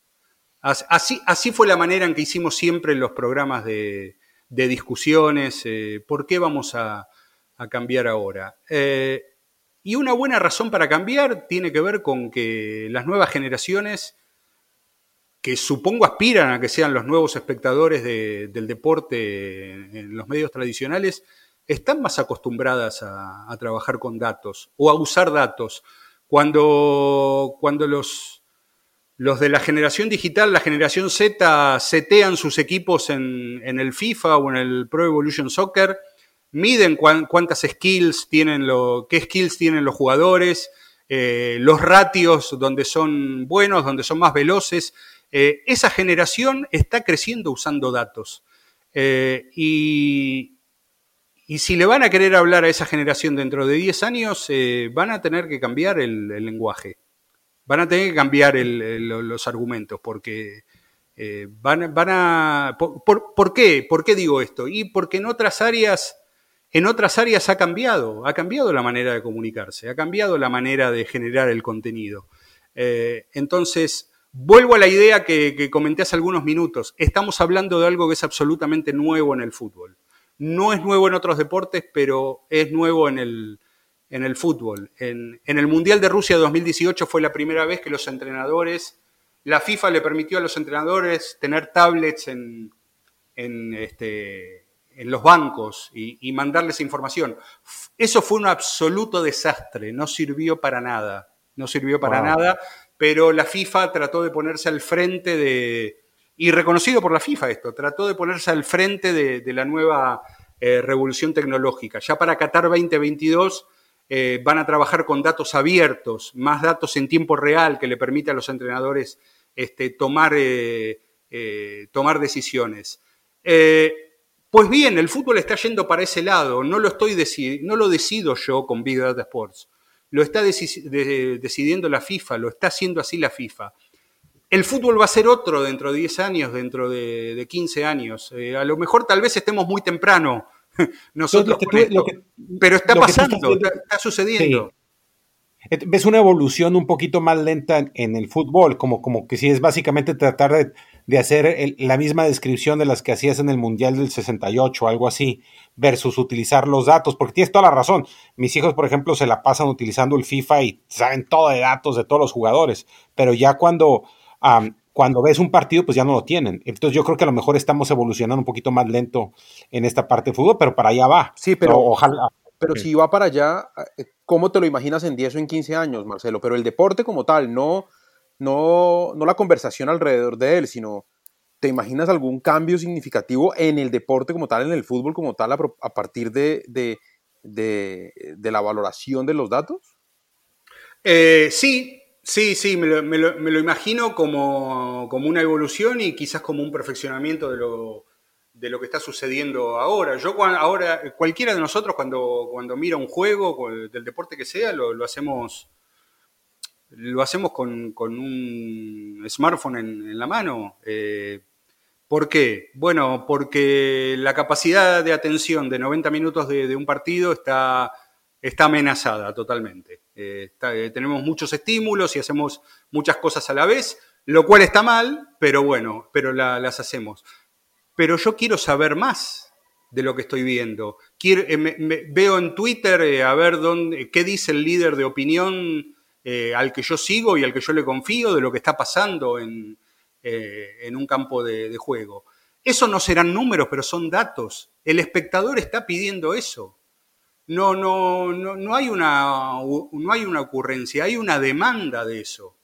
Así fue la manera en que hicimos siempre los programas de discusiones, ¿por qué vamos a cambiar ahora? Y una buena razón para cambiar tiene que ver con que las nuevas generaciones, que supongo aspiran a que sean los nuevos espectadores del deporte en los medios tradicionales, están más acostumbradas a trabajar con datos o a usar datos. Cuando los de la generación digital, la generación Z, setean sus equipos en el FIFA o en el Pro Evolution Soccer, miden cuántas skills tienen, qué skills tienen los jugadores, los ratios donde son buenos, donde son más veloces. Esa generación está creciendo usando datos. Y si le van a querer hablar a esa generación dentro de 10 años, van a tener que cambiar el lenguaje. Van a tener que cambiar los argumentos porque ¿Por qué digo esto? Y porque en otras áreas ha cambiado la manera de comunicarse, ha cambiado la manera de generar el contenido. Entonces, vuelvo a la idea que comenté hace algunos minutos. Estamos hablando de algo que es absolutamente nuevo en el fútbol. No es nuevo en otros deportes, pero es nuevo en el fútbol. En el Mundial de Rusia 2018 fue la primera vez que los entrenadores, la FIFA le permitió a los entrenadores tener tablets en los bancos y mandarles información. Eso fue un absoluto desastre, no sirvió para nada, pero la FIFA trató de ponerse al frente y reconocido por la FIFA esto, trató de ponerse al frente de la nueva revolución tecnológica. Ya para Qatar 2022 van a trabajar con datos abiertos, más datos en tiempo real que le permite a los entrenadores tomar decisiones. Pues bien, el fútbol está yendo para ese lado, no lo decido yo con Big Data Sports, lo está decidiendo la FIFA, lo está haciendo así la FIFA. El fútbol va a ser otro dentro de 10 años, dentro de 15 años. A lo mejor tal vez estemos muy temprano nosotros con esto. Pero está pasando, está sucediendo. Sí. Ves una evolución un poquito más lenta en el fútbol, como que sí es básicamente tratar de hacer la misma descripción de las que hacías en el Mundial del 68 o algo así, versus utilizar los datos, porque tienes toda la razón. Mis hijos, por ejemplo, se la pasan utilizando el FIFA y saben todo de datos de todos los jugadores, pero ya cuando cuando ves un partido, pues ya no lo tienen. Entonces yo creo que a lo mejor estamos evolucionando un poquito más lento en esta parte de fútbol, pero para allá va. Sí, pero ojalá. Pero si va para allá, ¿cómo te lo imaginas en 10 o en 15 años, Marcelo? Pero el deporte como tal, no la conversación alrededor de él, sino ¿te imaginas algún cambio significativo en el deporte como tal, en el fútbol como tal, a partir de la valoración de los datos? Sí. Sí, me lo imagino como una evolución y quizás como un perfeccionamiento de lo que está sucediendo ahora. Ahora cualquiera de nosotros cuando mira un juego del deporte que sea, lo hacemos con un smartphone en la mano. ¿Por qué? Bueno, porque la capacidad de atención de 90 minutos de un partido está amenazada totalmente. Tenemos muchos estímulos y hacemos muchas cosas a la vez, lo cual está mal, pero bueno, las hacemos. Pero yo quiero saber más de lo que estoy viendo. Veo en Twitter a ver qué dice el líder de opinión al que yo sigo y al que yo le confío de lo que está pasando en un campo de juego. Eso no serán números, pero son datos. El espectador está pidiendo eso. No hay una ocurrencia, hay una demanda de eso.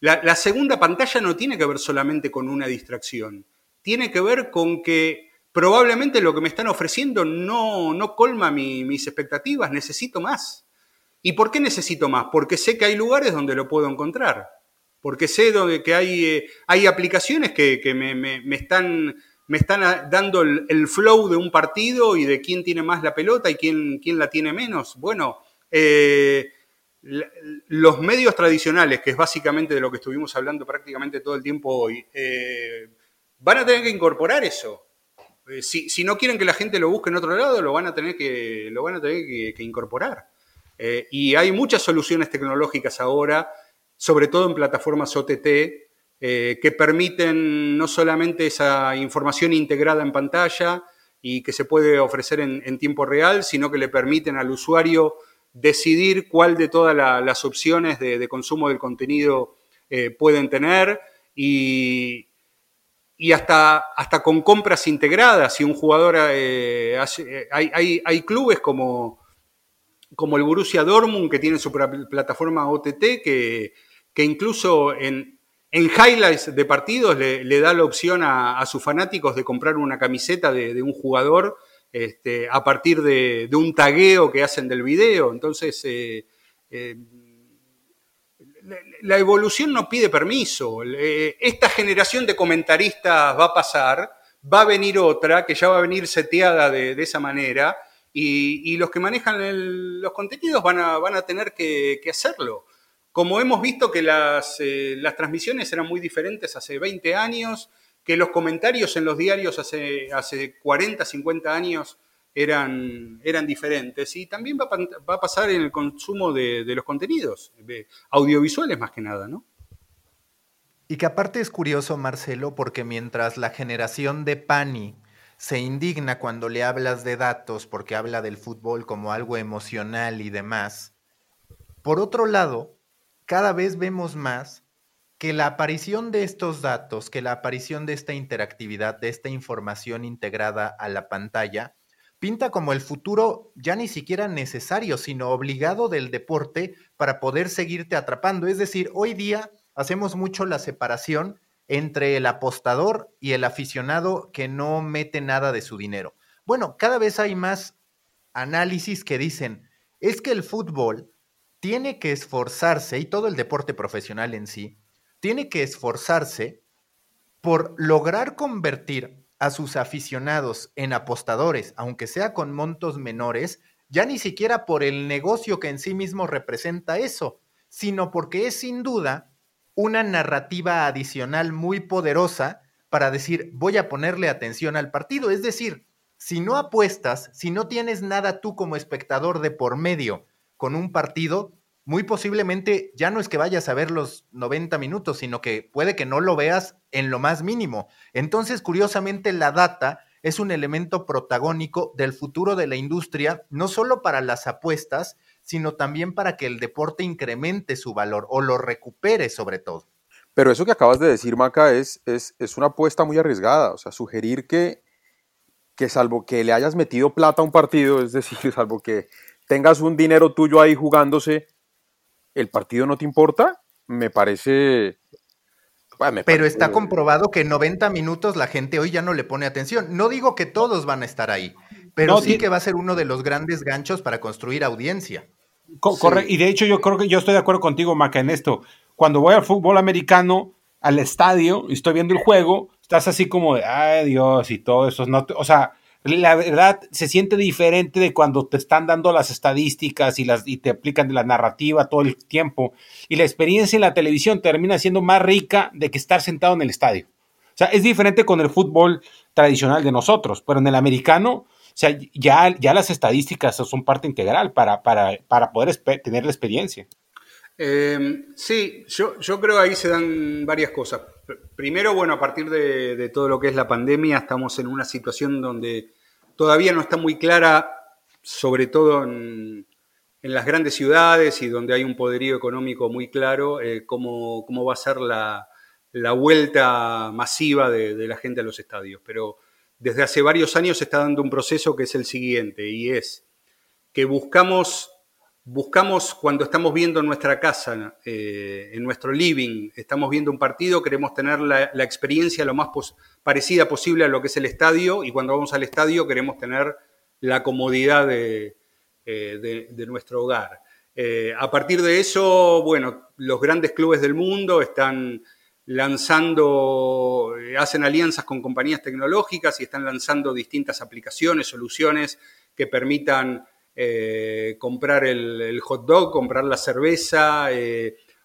La segunda pantalla no tiene que ver solamente con una distracción, tiene que ver con que probablemente lo que me están ofreciendo no colma mis expectativas, necesito más. ¿Y por qué necesito más? Porque sé que hay lugares donde lo puedo encontrar, porque sé que hay aplicaciones que me están... Me están dando el flow de un partido y de quién tiene más la pelota y quién la tiene menos. Bueno, los medios tradicionales, que es básicamente de lo que estuvimos hablando prácticamente todo el tiempo hoy, van a tener que incorporar eso. Si no quieren que la gente lo busque en otro lado, lo van a tener que incorporar. Y hay muchas soluciones tecnológicas ahora, sobre todo en plataformas OTT, que permiten no solamente esa información integrada en pantalla y que se puede ofrecer en tiempo real, sino que le permiten al usuario decidir cuál de todas las opciones de consumo del contenido pueden tener y hasta con compras integradas. Si un jugador hay clubes como el Borussia Dortmund que tiene su plataforma OTT que incluso en highlights de partidos le da la opción a sus fanáticos de comprar una camiseta de un jugador a partir de un tagueo que hacen del video. Entonces, la evolución no pide permiso. Esta generación de comentaristas va a pasar, va a venir otra que ya va a venir seteada de esa manera y los que manejan los contenidos van a tener que hacerlo. Como hemos visto que las transmisiones eran muy diferentes hace 20 años, que los comentarios en los diarios hace 40, 50 años eran diferentes. Y también va a pasar en el consumo de los contenidos, de audiovisuales más que nada, ¿no? Y que aparte es curioso, Marcelo, porque mientras la generación de Pani se indigna cuando le hablas de datos, porque habla del fútbol como algo emocional y demás, por otro lado, cada vez vemos más que la aparición de estos datos, que la aparición de esta interactividad, de esta información integrada a la pantalla, pinta como el futuro ya ni siquiera necesario, sino obligado del deporte para poder seguirte atrapando. Es decir, hoy día hacemos mucho la separación entre el apostador y el aficionado que no mete nada de su dinero. Bueno, cada vez hay más análisis que dicen, es que el fútbol tiene que esforzarse, y todo el deporte profesional en sí, tiene que esforzarse por lograr convertir a sus aficionados en apostadores, aunque sea con montos menores, ya ni siquiera por el negocio que en sí mismo representa eso, sino porque es sin duda una narrativa adicional muy poderosa para decir, voy a ponerle atención al partido. Es decir, si no apuestas, si no tienes nada tú como espectador de por medio, con un partido, muy posiblemente ya no es que vayas a ver los 90 minutos, sino que puede que no lo veas en lo más mínimo. Entonces, curiosamente, la data es un elemento protagónico del futuro de la industria, no solo para las apuestas, sino también para que el deporte incremente su valor o lo recupere sobre todo. Pero eso que acabas de decir, Maca, es una apuesta muy arriesgada. O sea, sugerir que salvo que le hayas metido plata a un partido, es decir, salvo que tengas un dinero tuyo ahí jugándose, ¿el partido no te importa? Me parece... Bueno, pero está comprobado que en 90 minutos la gente hoy ya no le pone atención. No digo que todos van a estar ahí, pero no, sí que va a ser uno de los grandes ganchos para construir audiencia. Correcto, sí. Y de hecho yo creo que yo estoy de acuerdo contigo, Maca, en esto. Cuando voy al fútbol americano, al estadio, y estoy viendo el juego, estás así como de, ay Dios, y todo eso. No te, o sea, la verdad se siente diferente de cuando te están dando las estadísticas y te aplican de la narrativa todo el tiempo. Y la experiencia en la televisión termina siendo más rica de que estar sentado en el estadio. O sea, es diferente con el fútbol tradicional de nosotros, pero en el americano... O sea, ya las estadísticas son parte integral para poder tener la experiencia. Sí, yo creo que ahí se dan varias cosas. Primero, bueno, a partir de todo lo que es la pandemia, estamos en una situación donde todavía no está muy clara, sobre todo en las grandes ciudades y donde hay un poderío económico muy claro, cómo va a ser la vuelta masiva de la gente a los estadios. Pero desde hace varios años se está dando un proceso que es el siguiente, y es que buscamos cuando estamos viendo en nuestra casa, en nuestro living, estamos viendo un partido, queremos tener la experiencia lo más parecida posible a lo que es el estadio, y cuando vamos al estadio queremos tener la comodidad de nuestro hogar. A partir de eso, bueno, los grandes clubes del mundo están... hacen alianzas con compañías tecnológicas y están lanzando distintas aplicaciones, soluciones que permitan comprar el hot dog, comprar la cerveza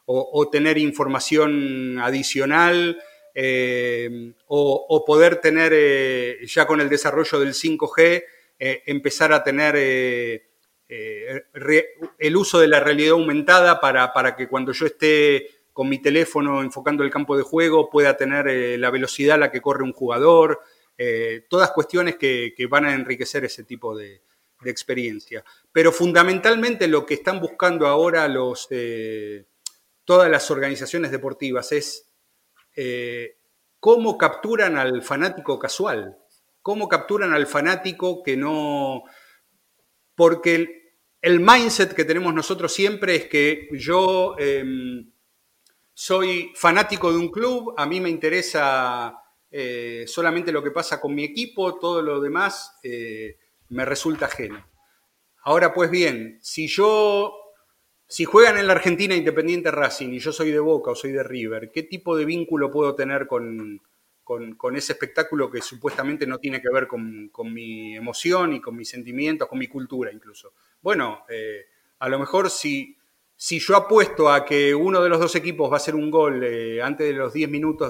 o tener información adicional o poder tener, ya con el desarrollo del 5G, empezar a tener... el uso de la realidad aumentada para que cuando yo esté... con mi teléfono enfocando el campo de juego, pueda tener la velocidad a la que corre un jugador, todas cuestiones que van a enriquecer ese tipo de experiencia. Pero fundamentalmente lo que están buscando ahora todas las organizaciones deportivas es cómo capturan al fanático casual, cómo capturan al fanático que no... Porque el mindset que tenemos nosotros siempre es que yo... soy fanático de un club, a mí me interesa solamente lo que pasa con mi equipo, todo lo demás me resulta ajeno. Ahora pues bien, si juegan en la Argentina Independiente Racing y yo soy de Boca o soy de River, ¿qué tipo de vínculo puedo tener con ese espectáculo que supuestamente no tiene que ver con mi emoción y con mis sentimientos, con mi cultura incluso? Bueno, a lo mejor si yo apuesto a que uno de los dos equipos va a hacer un gol antes de los 10 minutos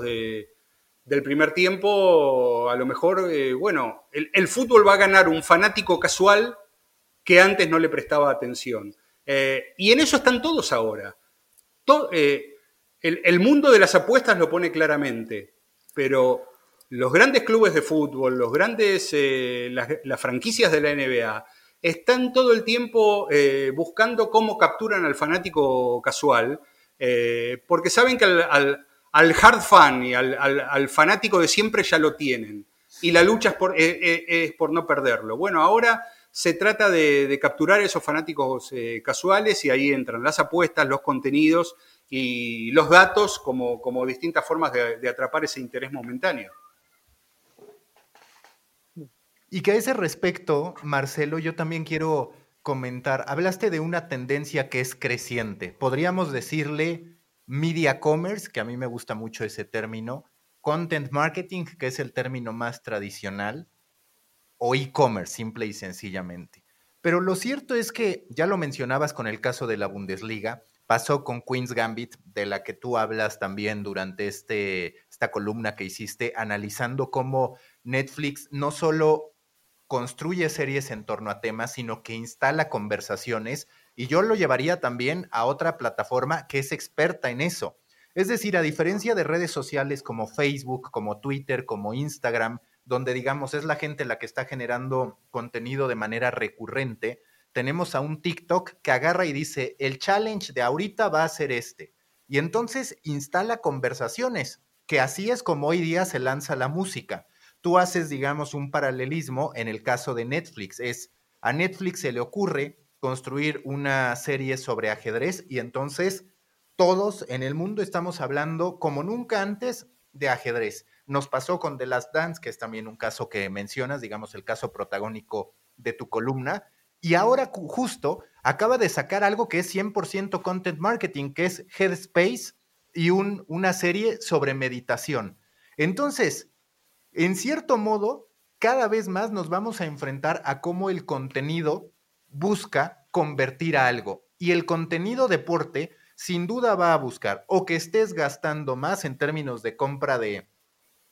del primer tiempo, a lo mejor, bueno, el fútbol va a ganar un fanático casual que antes no le prestaba atención. Y en eso están todos ahora. El mundo de las apuestas lo pone claramente, pero los grandes clubes de fútbol, las franquicias de la NBA... están todo el tiempo buscando cómo capturan al fanático casual, porque saben que al hard fan y al fanático de siempre ya lo tienen, y la lucha es por no perderlo. Bueno, ahora se trata de capturar esos fanáticos casuales, y ahí entran las apuestas, los contenidos y los datos como distintas formas de atrapar ese interés momentáneo. Y que a ese respecto, Marcelo, yo también quiero comentar. Hablaste de una tendencia que es creciente. Podríamos decirle media commerce, que a mí me gusta mucho ese término, content marketing, que es el término más tradicional, o e-commerce, simple y sencillamente. Pero lo cierto es que, ya lo mencionabas con el caso de la Bundesliga, pasó con Queen's Gambit, de la que tú hablas también durante esta columna que hiciste, analizando cómo Netflix no solo construye series en torno a temas, sino que instala conversaciones, y yo lo llevaría también a otra plataforma que es experta en eso. Es decir, a diferencia de redes sociales como Facebook, como Twitter, como Instagram, donde digamos es la gente la que está generando contenido de manera recurrente, tenemos a un TikTok que agarra y dice, el challenge de ahorita va a ser este. y entonces instala conversaciones, que así es como hoy día se lanza la música. Tú haces, digamos, un paralelismo en el caso de Netflix. A Netflix se le ocurre construir una serie sobre ajedrez y entonces todos en el mundo estamos hablando como nunca antes de ajedrez. Nos pasó con The Last Dance, que es también un caso que mencionas, digamos, el caso protagónico de tu columna. Y ahora justo acaba de sacar algo que es 100% content marketing, que es Headspace y una serie sobre meditación. Entonces, en cierto modo, cada vez más nos vamos a enfrentar a cómo el contenido busca convertir a algo. Y el contenido deporte, sin duda, va a buscar o que estés gastando más en términos de compra de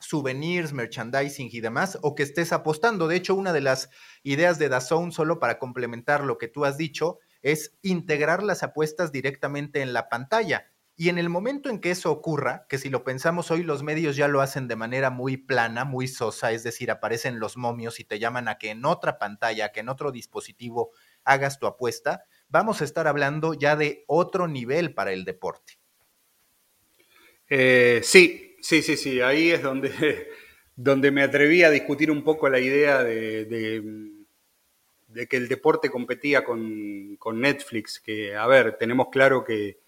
souvenirs, merchandising y demás, o que estés apostando. De hecho, una de las ideas de DAZN, solo para complementar lo que tú has dicho, es integrar las apuestas directamente en la pantalla. Y en el momento en que eso ocurra, que si lo pensamos hoy, los medios ya lo hacen de manera muy plana, muy sosa, es decir, aparecen los momios y te llaman a que en otra pantalla, que en otro dispositivo hagas tu apuesta, vamos a estar hablando ya de otro nivel para el deporte. Sí. Ahí es donde me atreví a discutir un poco la idea de que el deporte competía con Netflix. Que, a ver, tenemos claro que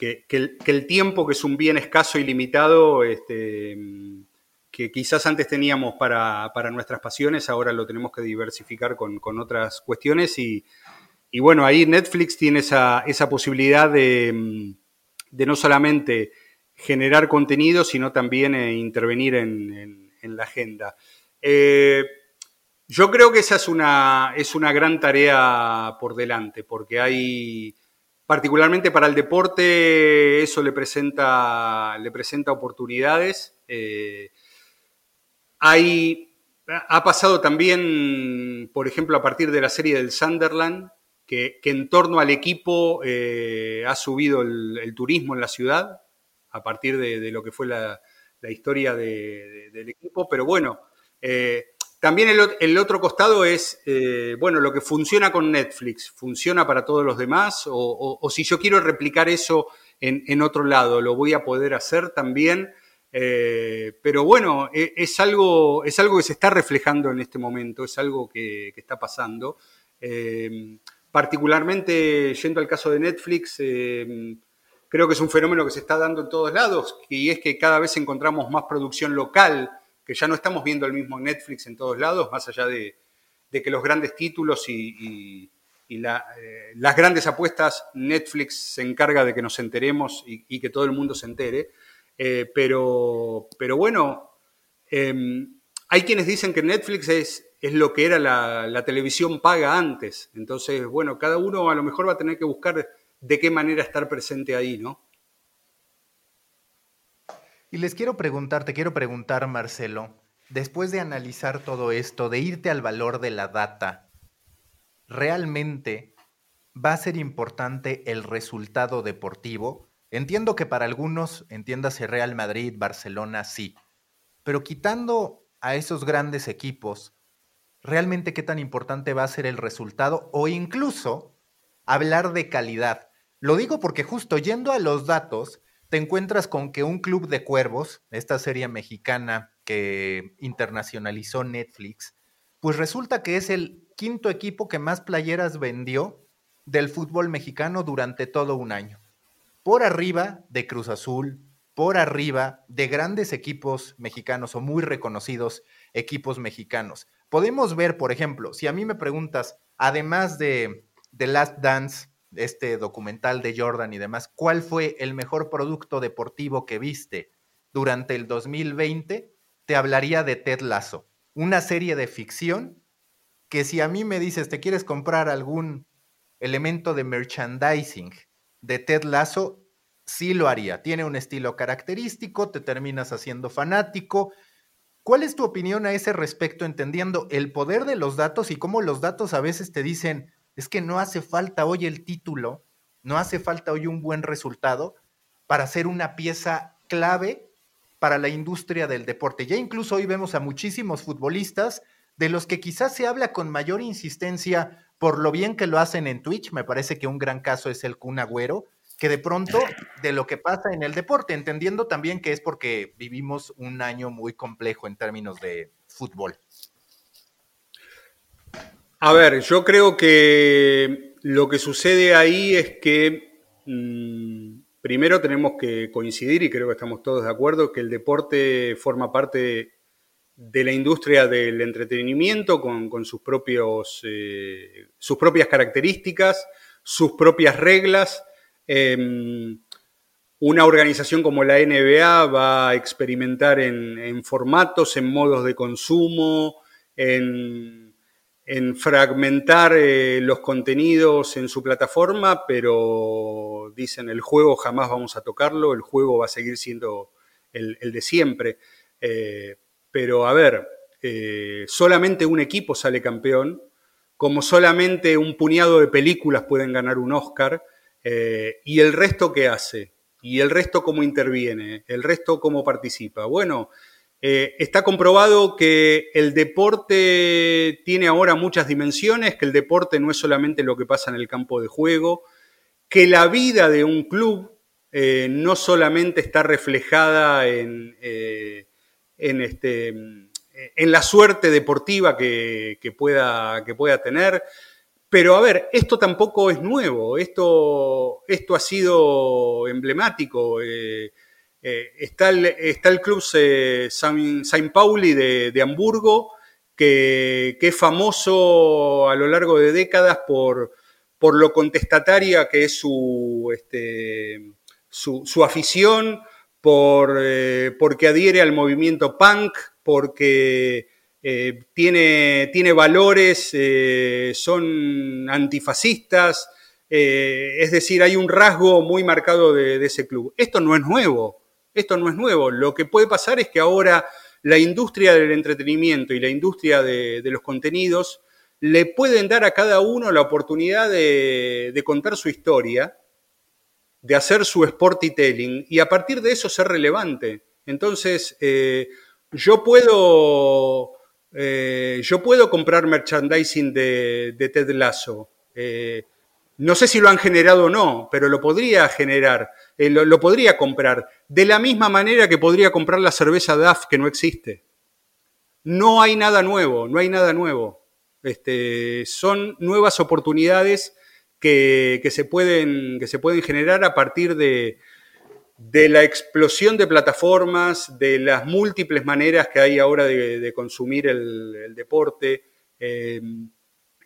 el tiempo, que es un bien escaso y limitado, que quizás antes teníamos para nuestras pasiones, ahora lo tenemos que diversificar con otras cuestiones. Y bueno, ahí Netflix tiene esa posibilidad de no solamente generar contenido, sino también intervenir en la agenda. Yo creo que esa es una gran tarea por delante, porque hay, particularmente para el deporte, eso le presenta oportunidades. Ha pasado también, por ejemplo, a partir de la serie del Sunderland, que en torno al equipo ha subido el turismo en la ciudad, a partir de lo que fue la historia del equipo. Pero bueno, también el otro costado es, bueno, lo que funciona con Netflix, ¿funciona para todos los demás? O si yo quiero replicar eso en otro lado, ¿lo voy a poder hacer también? Pero bueno, es algo que se está reflejando en este momento, es algo que está pasando. Particularmente, yendo al caso de Netflix, creo que es un fenómeno que se está dando en todos lados, y es que cada vez encontramos más producción local, que ya no estamos viendo el mismo Netflix en todos lados, más allá de que los grandes títulos y las grandes apuestas, Netflix se encarga de que nos enteremos y que todo el mundo se entere. Pero bueno, hay quienes dicen que Netflix es lo que era la televisión paga antes. Entonces, bueno, cada uno a lo mejor va a tener que buscar de qué manera estar presente ahí, ¿no? Y te quiero preguntar, Marcelo, después de analizar todo esto, de irte al valor de la data, ¿realmente va a ser importante el resultado deportivo? Entiendo que para algunos, entiéndase Real Madrid, Barcelona, sí, pero quitando a esos grandes equipos, ¿realmente qué tan importante va a ser el resultado? O incluso hablar de calidad. Lo digo porque justo yendo a los datos, te encuentras con que un Club de Cuervos, esta serie mexicana que internacionalizó Netflix, pues resulta que es el quinto equipo que más playeras vendió del fútbol mexicano durante todo un año. Por arriba de Cruz Azul, por arriba de grandes equipos mexicanos o muy reconocidos equipos mexicanos. Podemos ver, por ejemplo, si a mí me preguntas, además de The Last Dance, este documental de Jordan y demás, ¿cuál fue el mejor producto deportivo que viste durante el 2020? Te hablaría de Ted Lasso, una serie de ficción que si a mí me dices, ¿te quieres comprar algún elemento de merchandising de Ted Lasso? Sí lo haría. Tiene un estilo característico, te terminas haciendo fanático. ¿Cuál es tu opinión a ese respecto, entendiendo el poder de los datos y cómo los datos a veces te dicen, es que no hace falta hoy el título, no hace falta hoy un buen resultado para ser una pieza clave para la industria del deporte? Ya incluso hoy vemos a muchísimos futbolistas de los que quizás se habla con mayor insistencia por lo bien que lo hacen en Twitch. Me parece que un gran caso es el Kun Agüero, que de pronto de lo que pasa en el deporte, entendiendo también que es porque vivimos un año muy complejo en términos de fútbol. A ver, yo creo que lo que sucede ahí es que primero tenemos que coincidir, y creo que estamos todos de acuerdo, que el deporte forma parte de la industria del entretenimiento con sus propias características, sus propias reglas. Una organización como la NBA va a experimentar en formatos, en modos de consumo, en fragmentar los contenidos en su plataforma, pero dicen el juego jamás vamos a tocarlo, el juego va a seguir siendo el de siempre. Pero a ver, solamente un equipo sale campeón, como solamente un puñado de películas pueden ganar un Oscar, ¿y el resto qué hace? ¿Y el resto cómo interviene? ¿El resto cómo participa? Bueno, está comprobado que el deporte tiene ahora muchas dimensiones, que el deporte no es solamente lo que pasa en el campo de juego, que la vida de un club no solamente está reflejada en la suerte deportiva que pueda tener. Pero, a ver, esto tampoco es nuevo, esto ha sido emblemático. Está el club Saint Pauli de Hamburgo, que es famoso a lo largo de décadas por lo contestataria que es su afición, porque adhiere al movimiento punk, porque... tiene valores, son antifascistas, es decir, hay un rasgo muy marcado de ese club. Esto no es nuevo. Lo que puede pasar es que ahora la industria del entretenimiento y la industria de los contenidos le pueden dar a cada uno la oportunidad de contar su historia, de hacer su sporty telling y a partir de eso ser relevante. Entonces, yo puedo comprar merchandising de Ted Lasso. No sé si lo han generado o no, pero lo podría generar, lo podría comprar. De la misma manera que podría comprar la cerveza DAF, que no existe. No hay nada nuevo. Son nuevas oportunidades que se pueden generar a partir de la explosión de plataformas, de las múltiples maneras que hay ahora de consumir el deporte.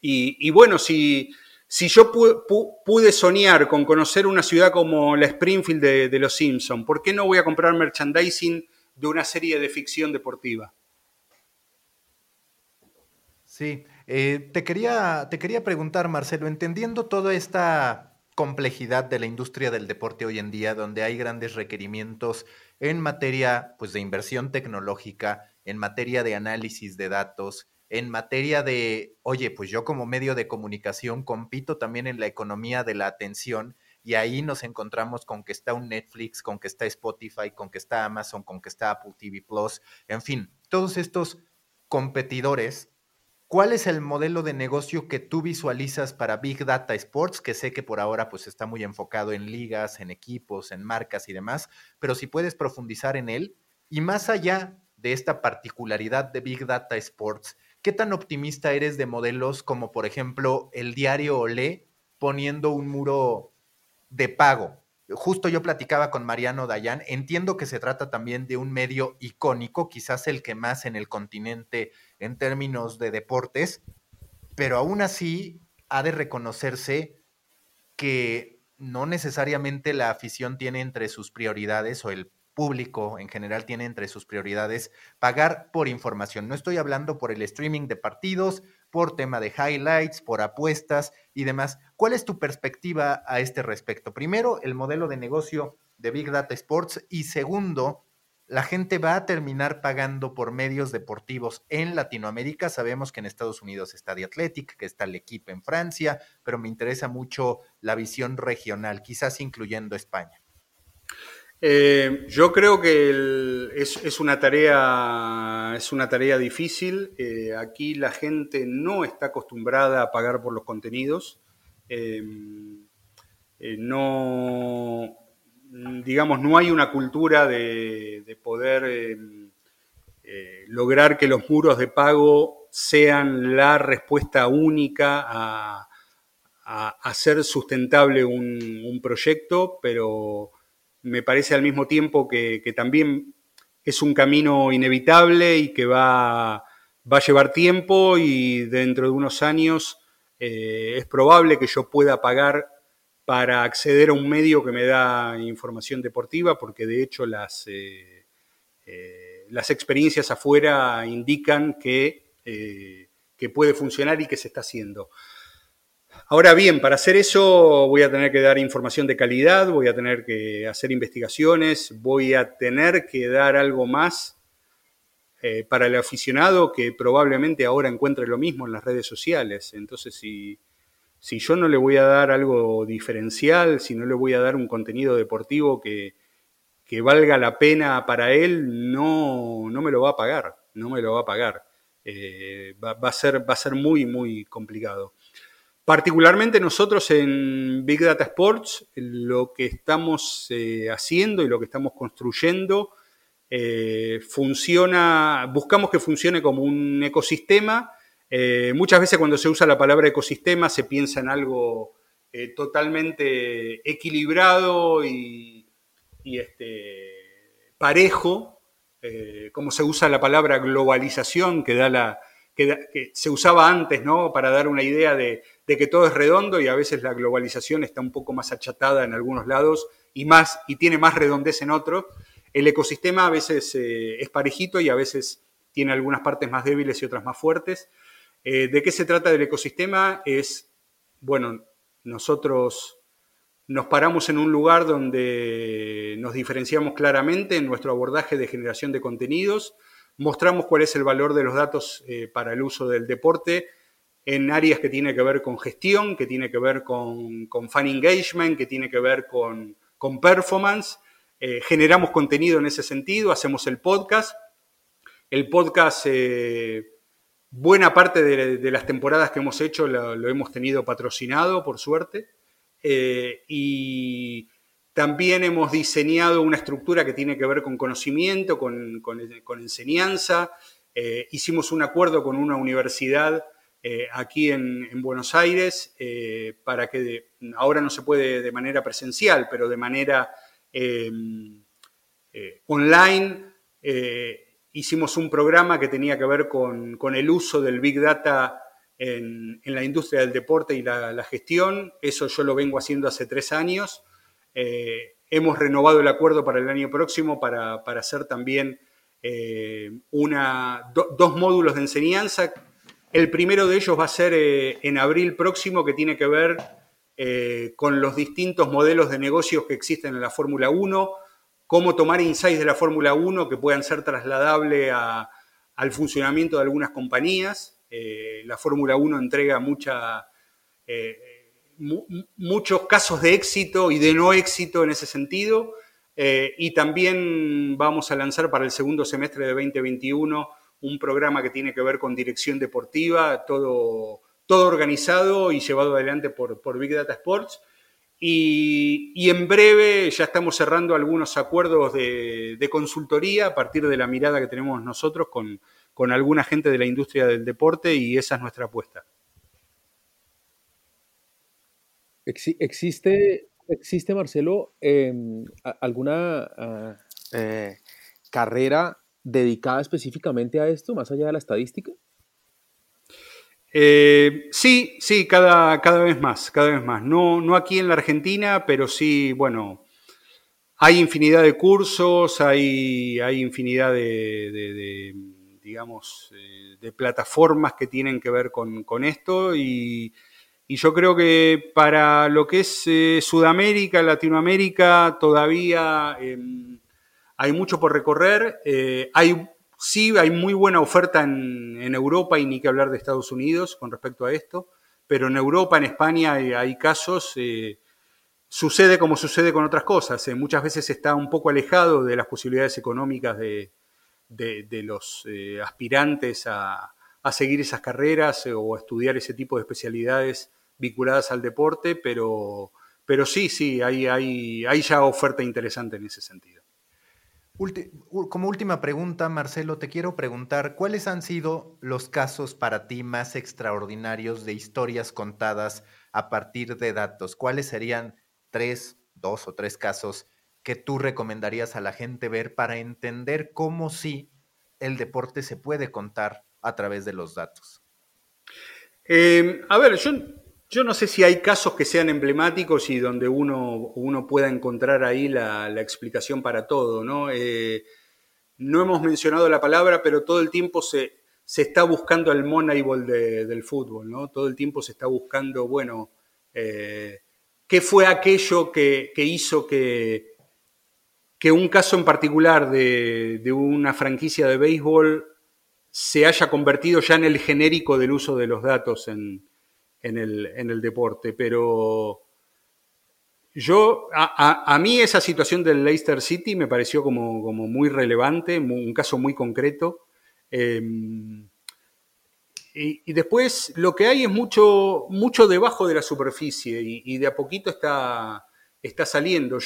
Y bueno, si yo pude soñar con conocer una ciudad como la Springfield de Los Simpsons, ¿por qué no voy a comprar merchandising de una serie de ficción deportiva? Sí, te quería preguntar, Marcelo, entendiendo toda esta complejidad de la industria del deporte hoy en día, donde hay grandes requerimientos en materia, pues, de inversión tecnológica, en materia de análisis de datos, en materia de, oye, pues yo como medio de comunicación compito también en la economía de la atención, y ahí nos encontramos con que está un Netflix, con que está Spotify, con que está Amazon, con que está Apple TV Plus, en fin, todos estos competidores. ¿Cuál es el modelo de negocio que tú visualizas para Big Data Sports? Que sé que por ahora pues está muy enfocado en ligas, en equipos, en marcas y demás, pero si puedes profundizar en él. Y más allá de esta particularidad de Big Data Sports, ¿qué tan optimista eres de modelos como, por ejemplo, el diario Olé poniendo un muro de pago? Justo yo platicaba con Mariano Dayán, entiendo que se trata también de un medio icónico, quizás el que más en el continente en términos de deportes, pero aún así ha de reconocerse que no necesariamente la afición tiene entre sus prioridades, o el público en general tiene entre sus prioridades, pagar por información. No estoy hablando por el streaming de partidos, por tema de highlights, por apuestas y demás. ¿Cuál es tu perspectiva a este respecto? Primero, el modelo de negocio de Big Data Sports, y segundo, ¿la gente va a terminar pagando por medios deportivos en Latinoamérica? Sabemos que en Estados Unidos está The Athletic, que está L'Equipe en Francia, pero me interesa mucho la visión regional, quizás incluyendo España. Yo creo que es una tarea difícil. Aquí la gente no está acostumbrada a pagar por los contenidos. no, digamos, no hay una cultura de poder lograr que los muros de pago sean la respuesta única a hacer sustentable un proyecto, pero me parece al mismo tiempo que también es un camino inevitable y que va a llevar tiempo, y dentro de unos años es probable que yo pueda pagar para acceder a un medio que me da información deportiva, porque de hecho las experiencias afuera indican que puede funcionar y que se está haciendo. Ahora bien, para hacer eso voy a tener que dar información de calidad, voy a tener que hacer investigaciones, voy a tener que dar algo más para el aficionado, que probablemente ahora encuentre lo mismo en las redes sociales. Entonces, si yo no le voy a dar algo diferencial, si no le voy a dar un contenido deportivo que valga la pena para él, no me lo va a pagar, va a ser muy, muy complicado. Particularmente nosotros en Big Data Sports, lo que estamos haciendo y lo que estamos construyendo, buscamos que funcione como un ecosistema. Muchas veces cuando se usa la palabra ecosistema se piensa en algo totalmente equilibrado y parejo, como se usa la palabra globalización, que se usaba antes, ¿no?, para dar una idea de que todo es redondo, y a veces la globalización está un poco más achatada en algunos lados y tiene más redondez en otros. El ecosistema a veces es parejito y a veces tiene algunas partes más débiles y otras más fuertes. ¿De qué se trata del ecosistema? Nosotros nos paramos en un lugar donde nos diferenciamos claramente en nuestro abordaje de generación de contenidos. Mostramos cuál es el valor de los datos para el uso del deporte en áreas que tiene que ver con gestión, que tiene que ver con fan engagement, que tiene que ver con performance. Generamos contenido en ese sentido, hacemos el podcast. El podcast, buena parte de las temporadas que hemos hecho lo hemos tenido patrocinado, por suerte. Y también hemos diseñado una estructura que tiene que ver con conocimiento, con enseñanza. Hicimos un acuerdo con una universidad aquí en Buenos Aires para que ahora no se puede de manera presencial, pero de manera online. Hicimos un programa que tenía que ver con el uso del Big Data en la industria del deporte y la gestión. Eso yo lo vengo haciendo hace 3 años. Hemos renovado el acuerdo para el año próximo para hacer también dos módulos de enseñanza. El primero de ellos va a ser en abril próximo, que tiene que ver con los distintos modelos de negocios que existen en la Fórmula 1, cómo tomar insights de la Fórmula 1 que puedan ser trasladables al funcionamiento de algunas compañías. La Fórmula 1 entrega muchos casos de éxito y de no éxito en ese sentido. Y también vamos a lanzar para el segundo semestre de 2021 un programa que tiene que ver con dirección deportiva, todo organizado y llevado adelante por Big Data Sports. Y en breve ya estamos cerrando algunos acuerdos de consultoría a partir de la mirada que tenemos nosotros con alguna gente de la industria del deporte, y esa es nuestra apuesta. ¿Existe Marcelo, alguna carrera dedicada específicamente a esto, más allá de la estadística? Sí, cada vez más. No aquí en la Argentina, pero sí, hay infinidad de cursos, hay infinidad de plataformas que tienen que ver con esto, y yo creo que para lo que es Sudamérica, Latinoamérica, todavía hay mucho por recorrer. Sí, hay muy buena oferta en Europa, y ni que hablar de Estados Unidos con respecto a esto, pero en Europa, en España hay casos. Sucede como sucede con otras cosas. Muchas veces está un poco alejado de las posibilidades económicas de los aspirantes a seguir esas carreras o a estudiar ese tipo de especialidades vinculadas al deporte, pero Pero sí, hay ya oferta interesante en ese sentido. Como última pregunta, Marcelo, te quiero preguntar, ¿cuáles han sido los casos para ti más extraordinarios de historias contadas a partir de datos? ¿Cuáles serían 2 o 3 casos que tú recomendarías a la gente ver para entender cómo sí el deporte se puede contar a través de los datos? Yo no sé si hay casos que sean emblemáticos y donde uno pueda encontrar ahí la explicación para todo, ¿no? No hemos mencionado la palabra, pero todo el tiempo se está buscando el Moneyball del fútbol, ¿no? Todo el tiempo se está buscando, bueno, qué fue aquello que hizo que un caso en particular de una franquicia de béisbol se haya convertido ya en el genérico del uso de los datos en el deporte. Pero yo, a mí esa situación del Leicester City me pareció como muy relevante, un caso muy concreto. Y después lo que hay es mucho debajo de la superficie y de a poquito está saliendo.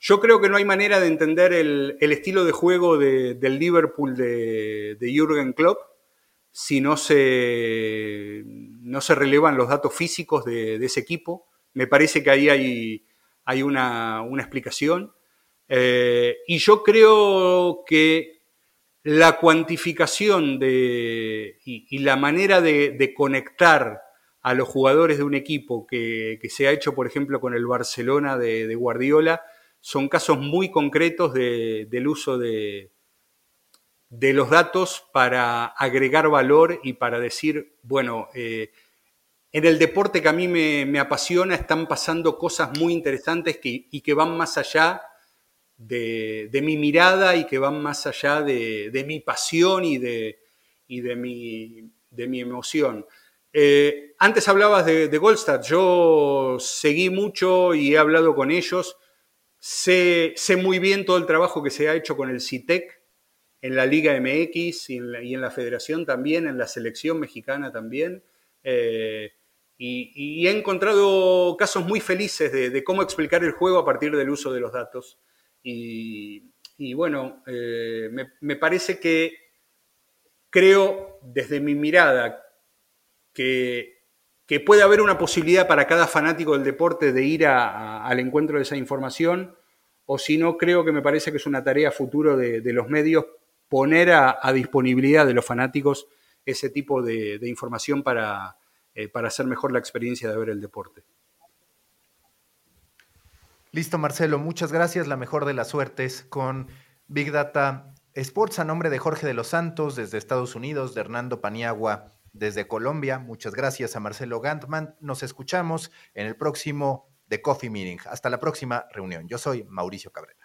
Yo creo que no hay manera de entender el estilo de juego del Liverpool de Jürgen Klopp si no se relevan los datos físicos de ese equipo. Me parece que ahí hay una explicación. Y yo creo que la cuantificación y la manera de conectar a los jugadores de un equipo que se ha hecho, por ejemplo, con el Barcelona de Guardiola, son casos muy concretos del uso de los datos para agregar valor y para decir, bueno, en el deporte que a mí me apasiona están pasando cosas muy interesantes que van más allá de mi mirada y que van más allá de mi pasión y de mi emoción. Antes hablabas de Goldstat. Yo seguí mucho y he hablado con ellos. Sé muy bien todo el trabajo que se ha hecho con el CITEC, en la Liga MX y en la Federación también, en la Selección Mexicana también. Y he encontrado casos muy felices de cómo explicar el juego a partir del uso de los datos. Y bueno, me parece que creo, desde mi mirada, que puede haber una posibilidad para cada fanático del deporte de ir al encuentro de esa información, o si no, creo que me parece que es una tarea futuro de los medios poner a disponibilidad de los fanáticos ese tipo de información para hacer mejor la experiencia de ver el deporte. Listo, Marcelo. Muchas gracias. La mejor de las suertes con Big Data Sports. A nombre de Jorge de los Santos, desde Estados Unidos, de Hernando Paniagua, desde Colombia. Muchas gracias a Marcelo Gantman. Nos escuchamos en el próximo The Coffee Meeting. Hasta la próxima reunión. Yo soy Mauricio Cabrera.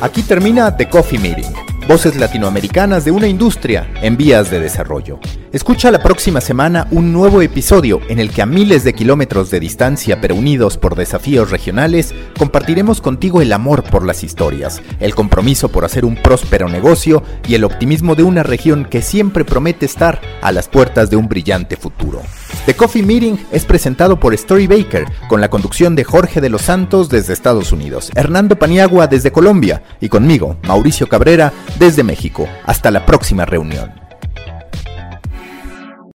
Aquí termina The Coffee Meeting, voces latinoamericanas de una industria en vías de desarrollo. Escucha la próxima semana un nuevo episodio en el que a miles de kilómetros de distancia, pero unidos por desafíos regionales, compartiremos contigo el amor por las historias, el compromiso por hacer un próspero negocio y el optimismo de una región que siempre promete estar a las puertas de un brillante futuro. The Coffee Meeting es presentado por Story Baker, con la conducción de Jorge de los Santos desde Estados Unidos, Hernando Paniagua desde Colombia y conmigo, Mauricio Cabrera, desde México. Hasta la próxima reunión.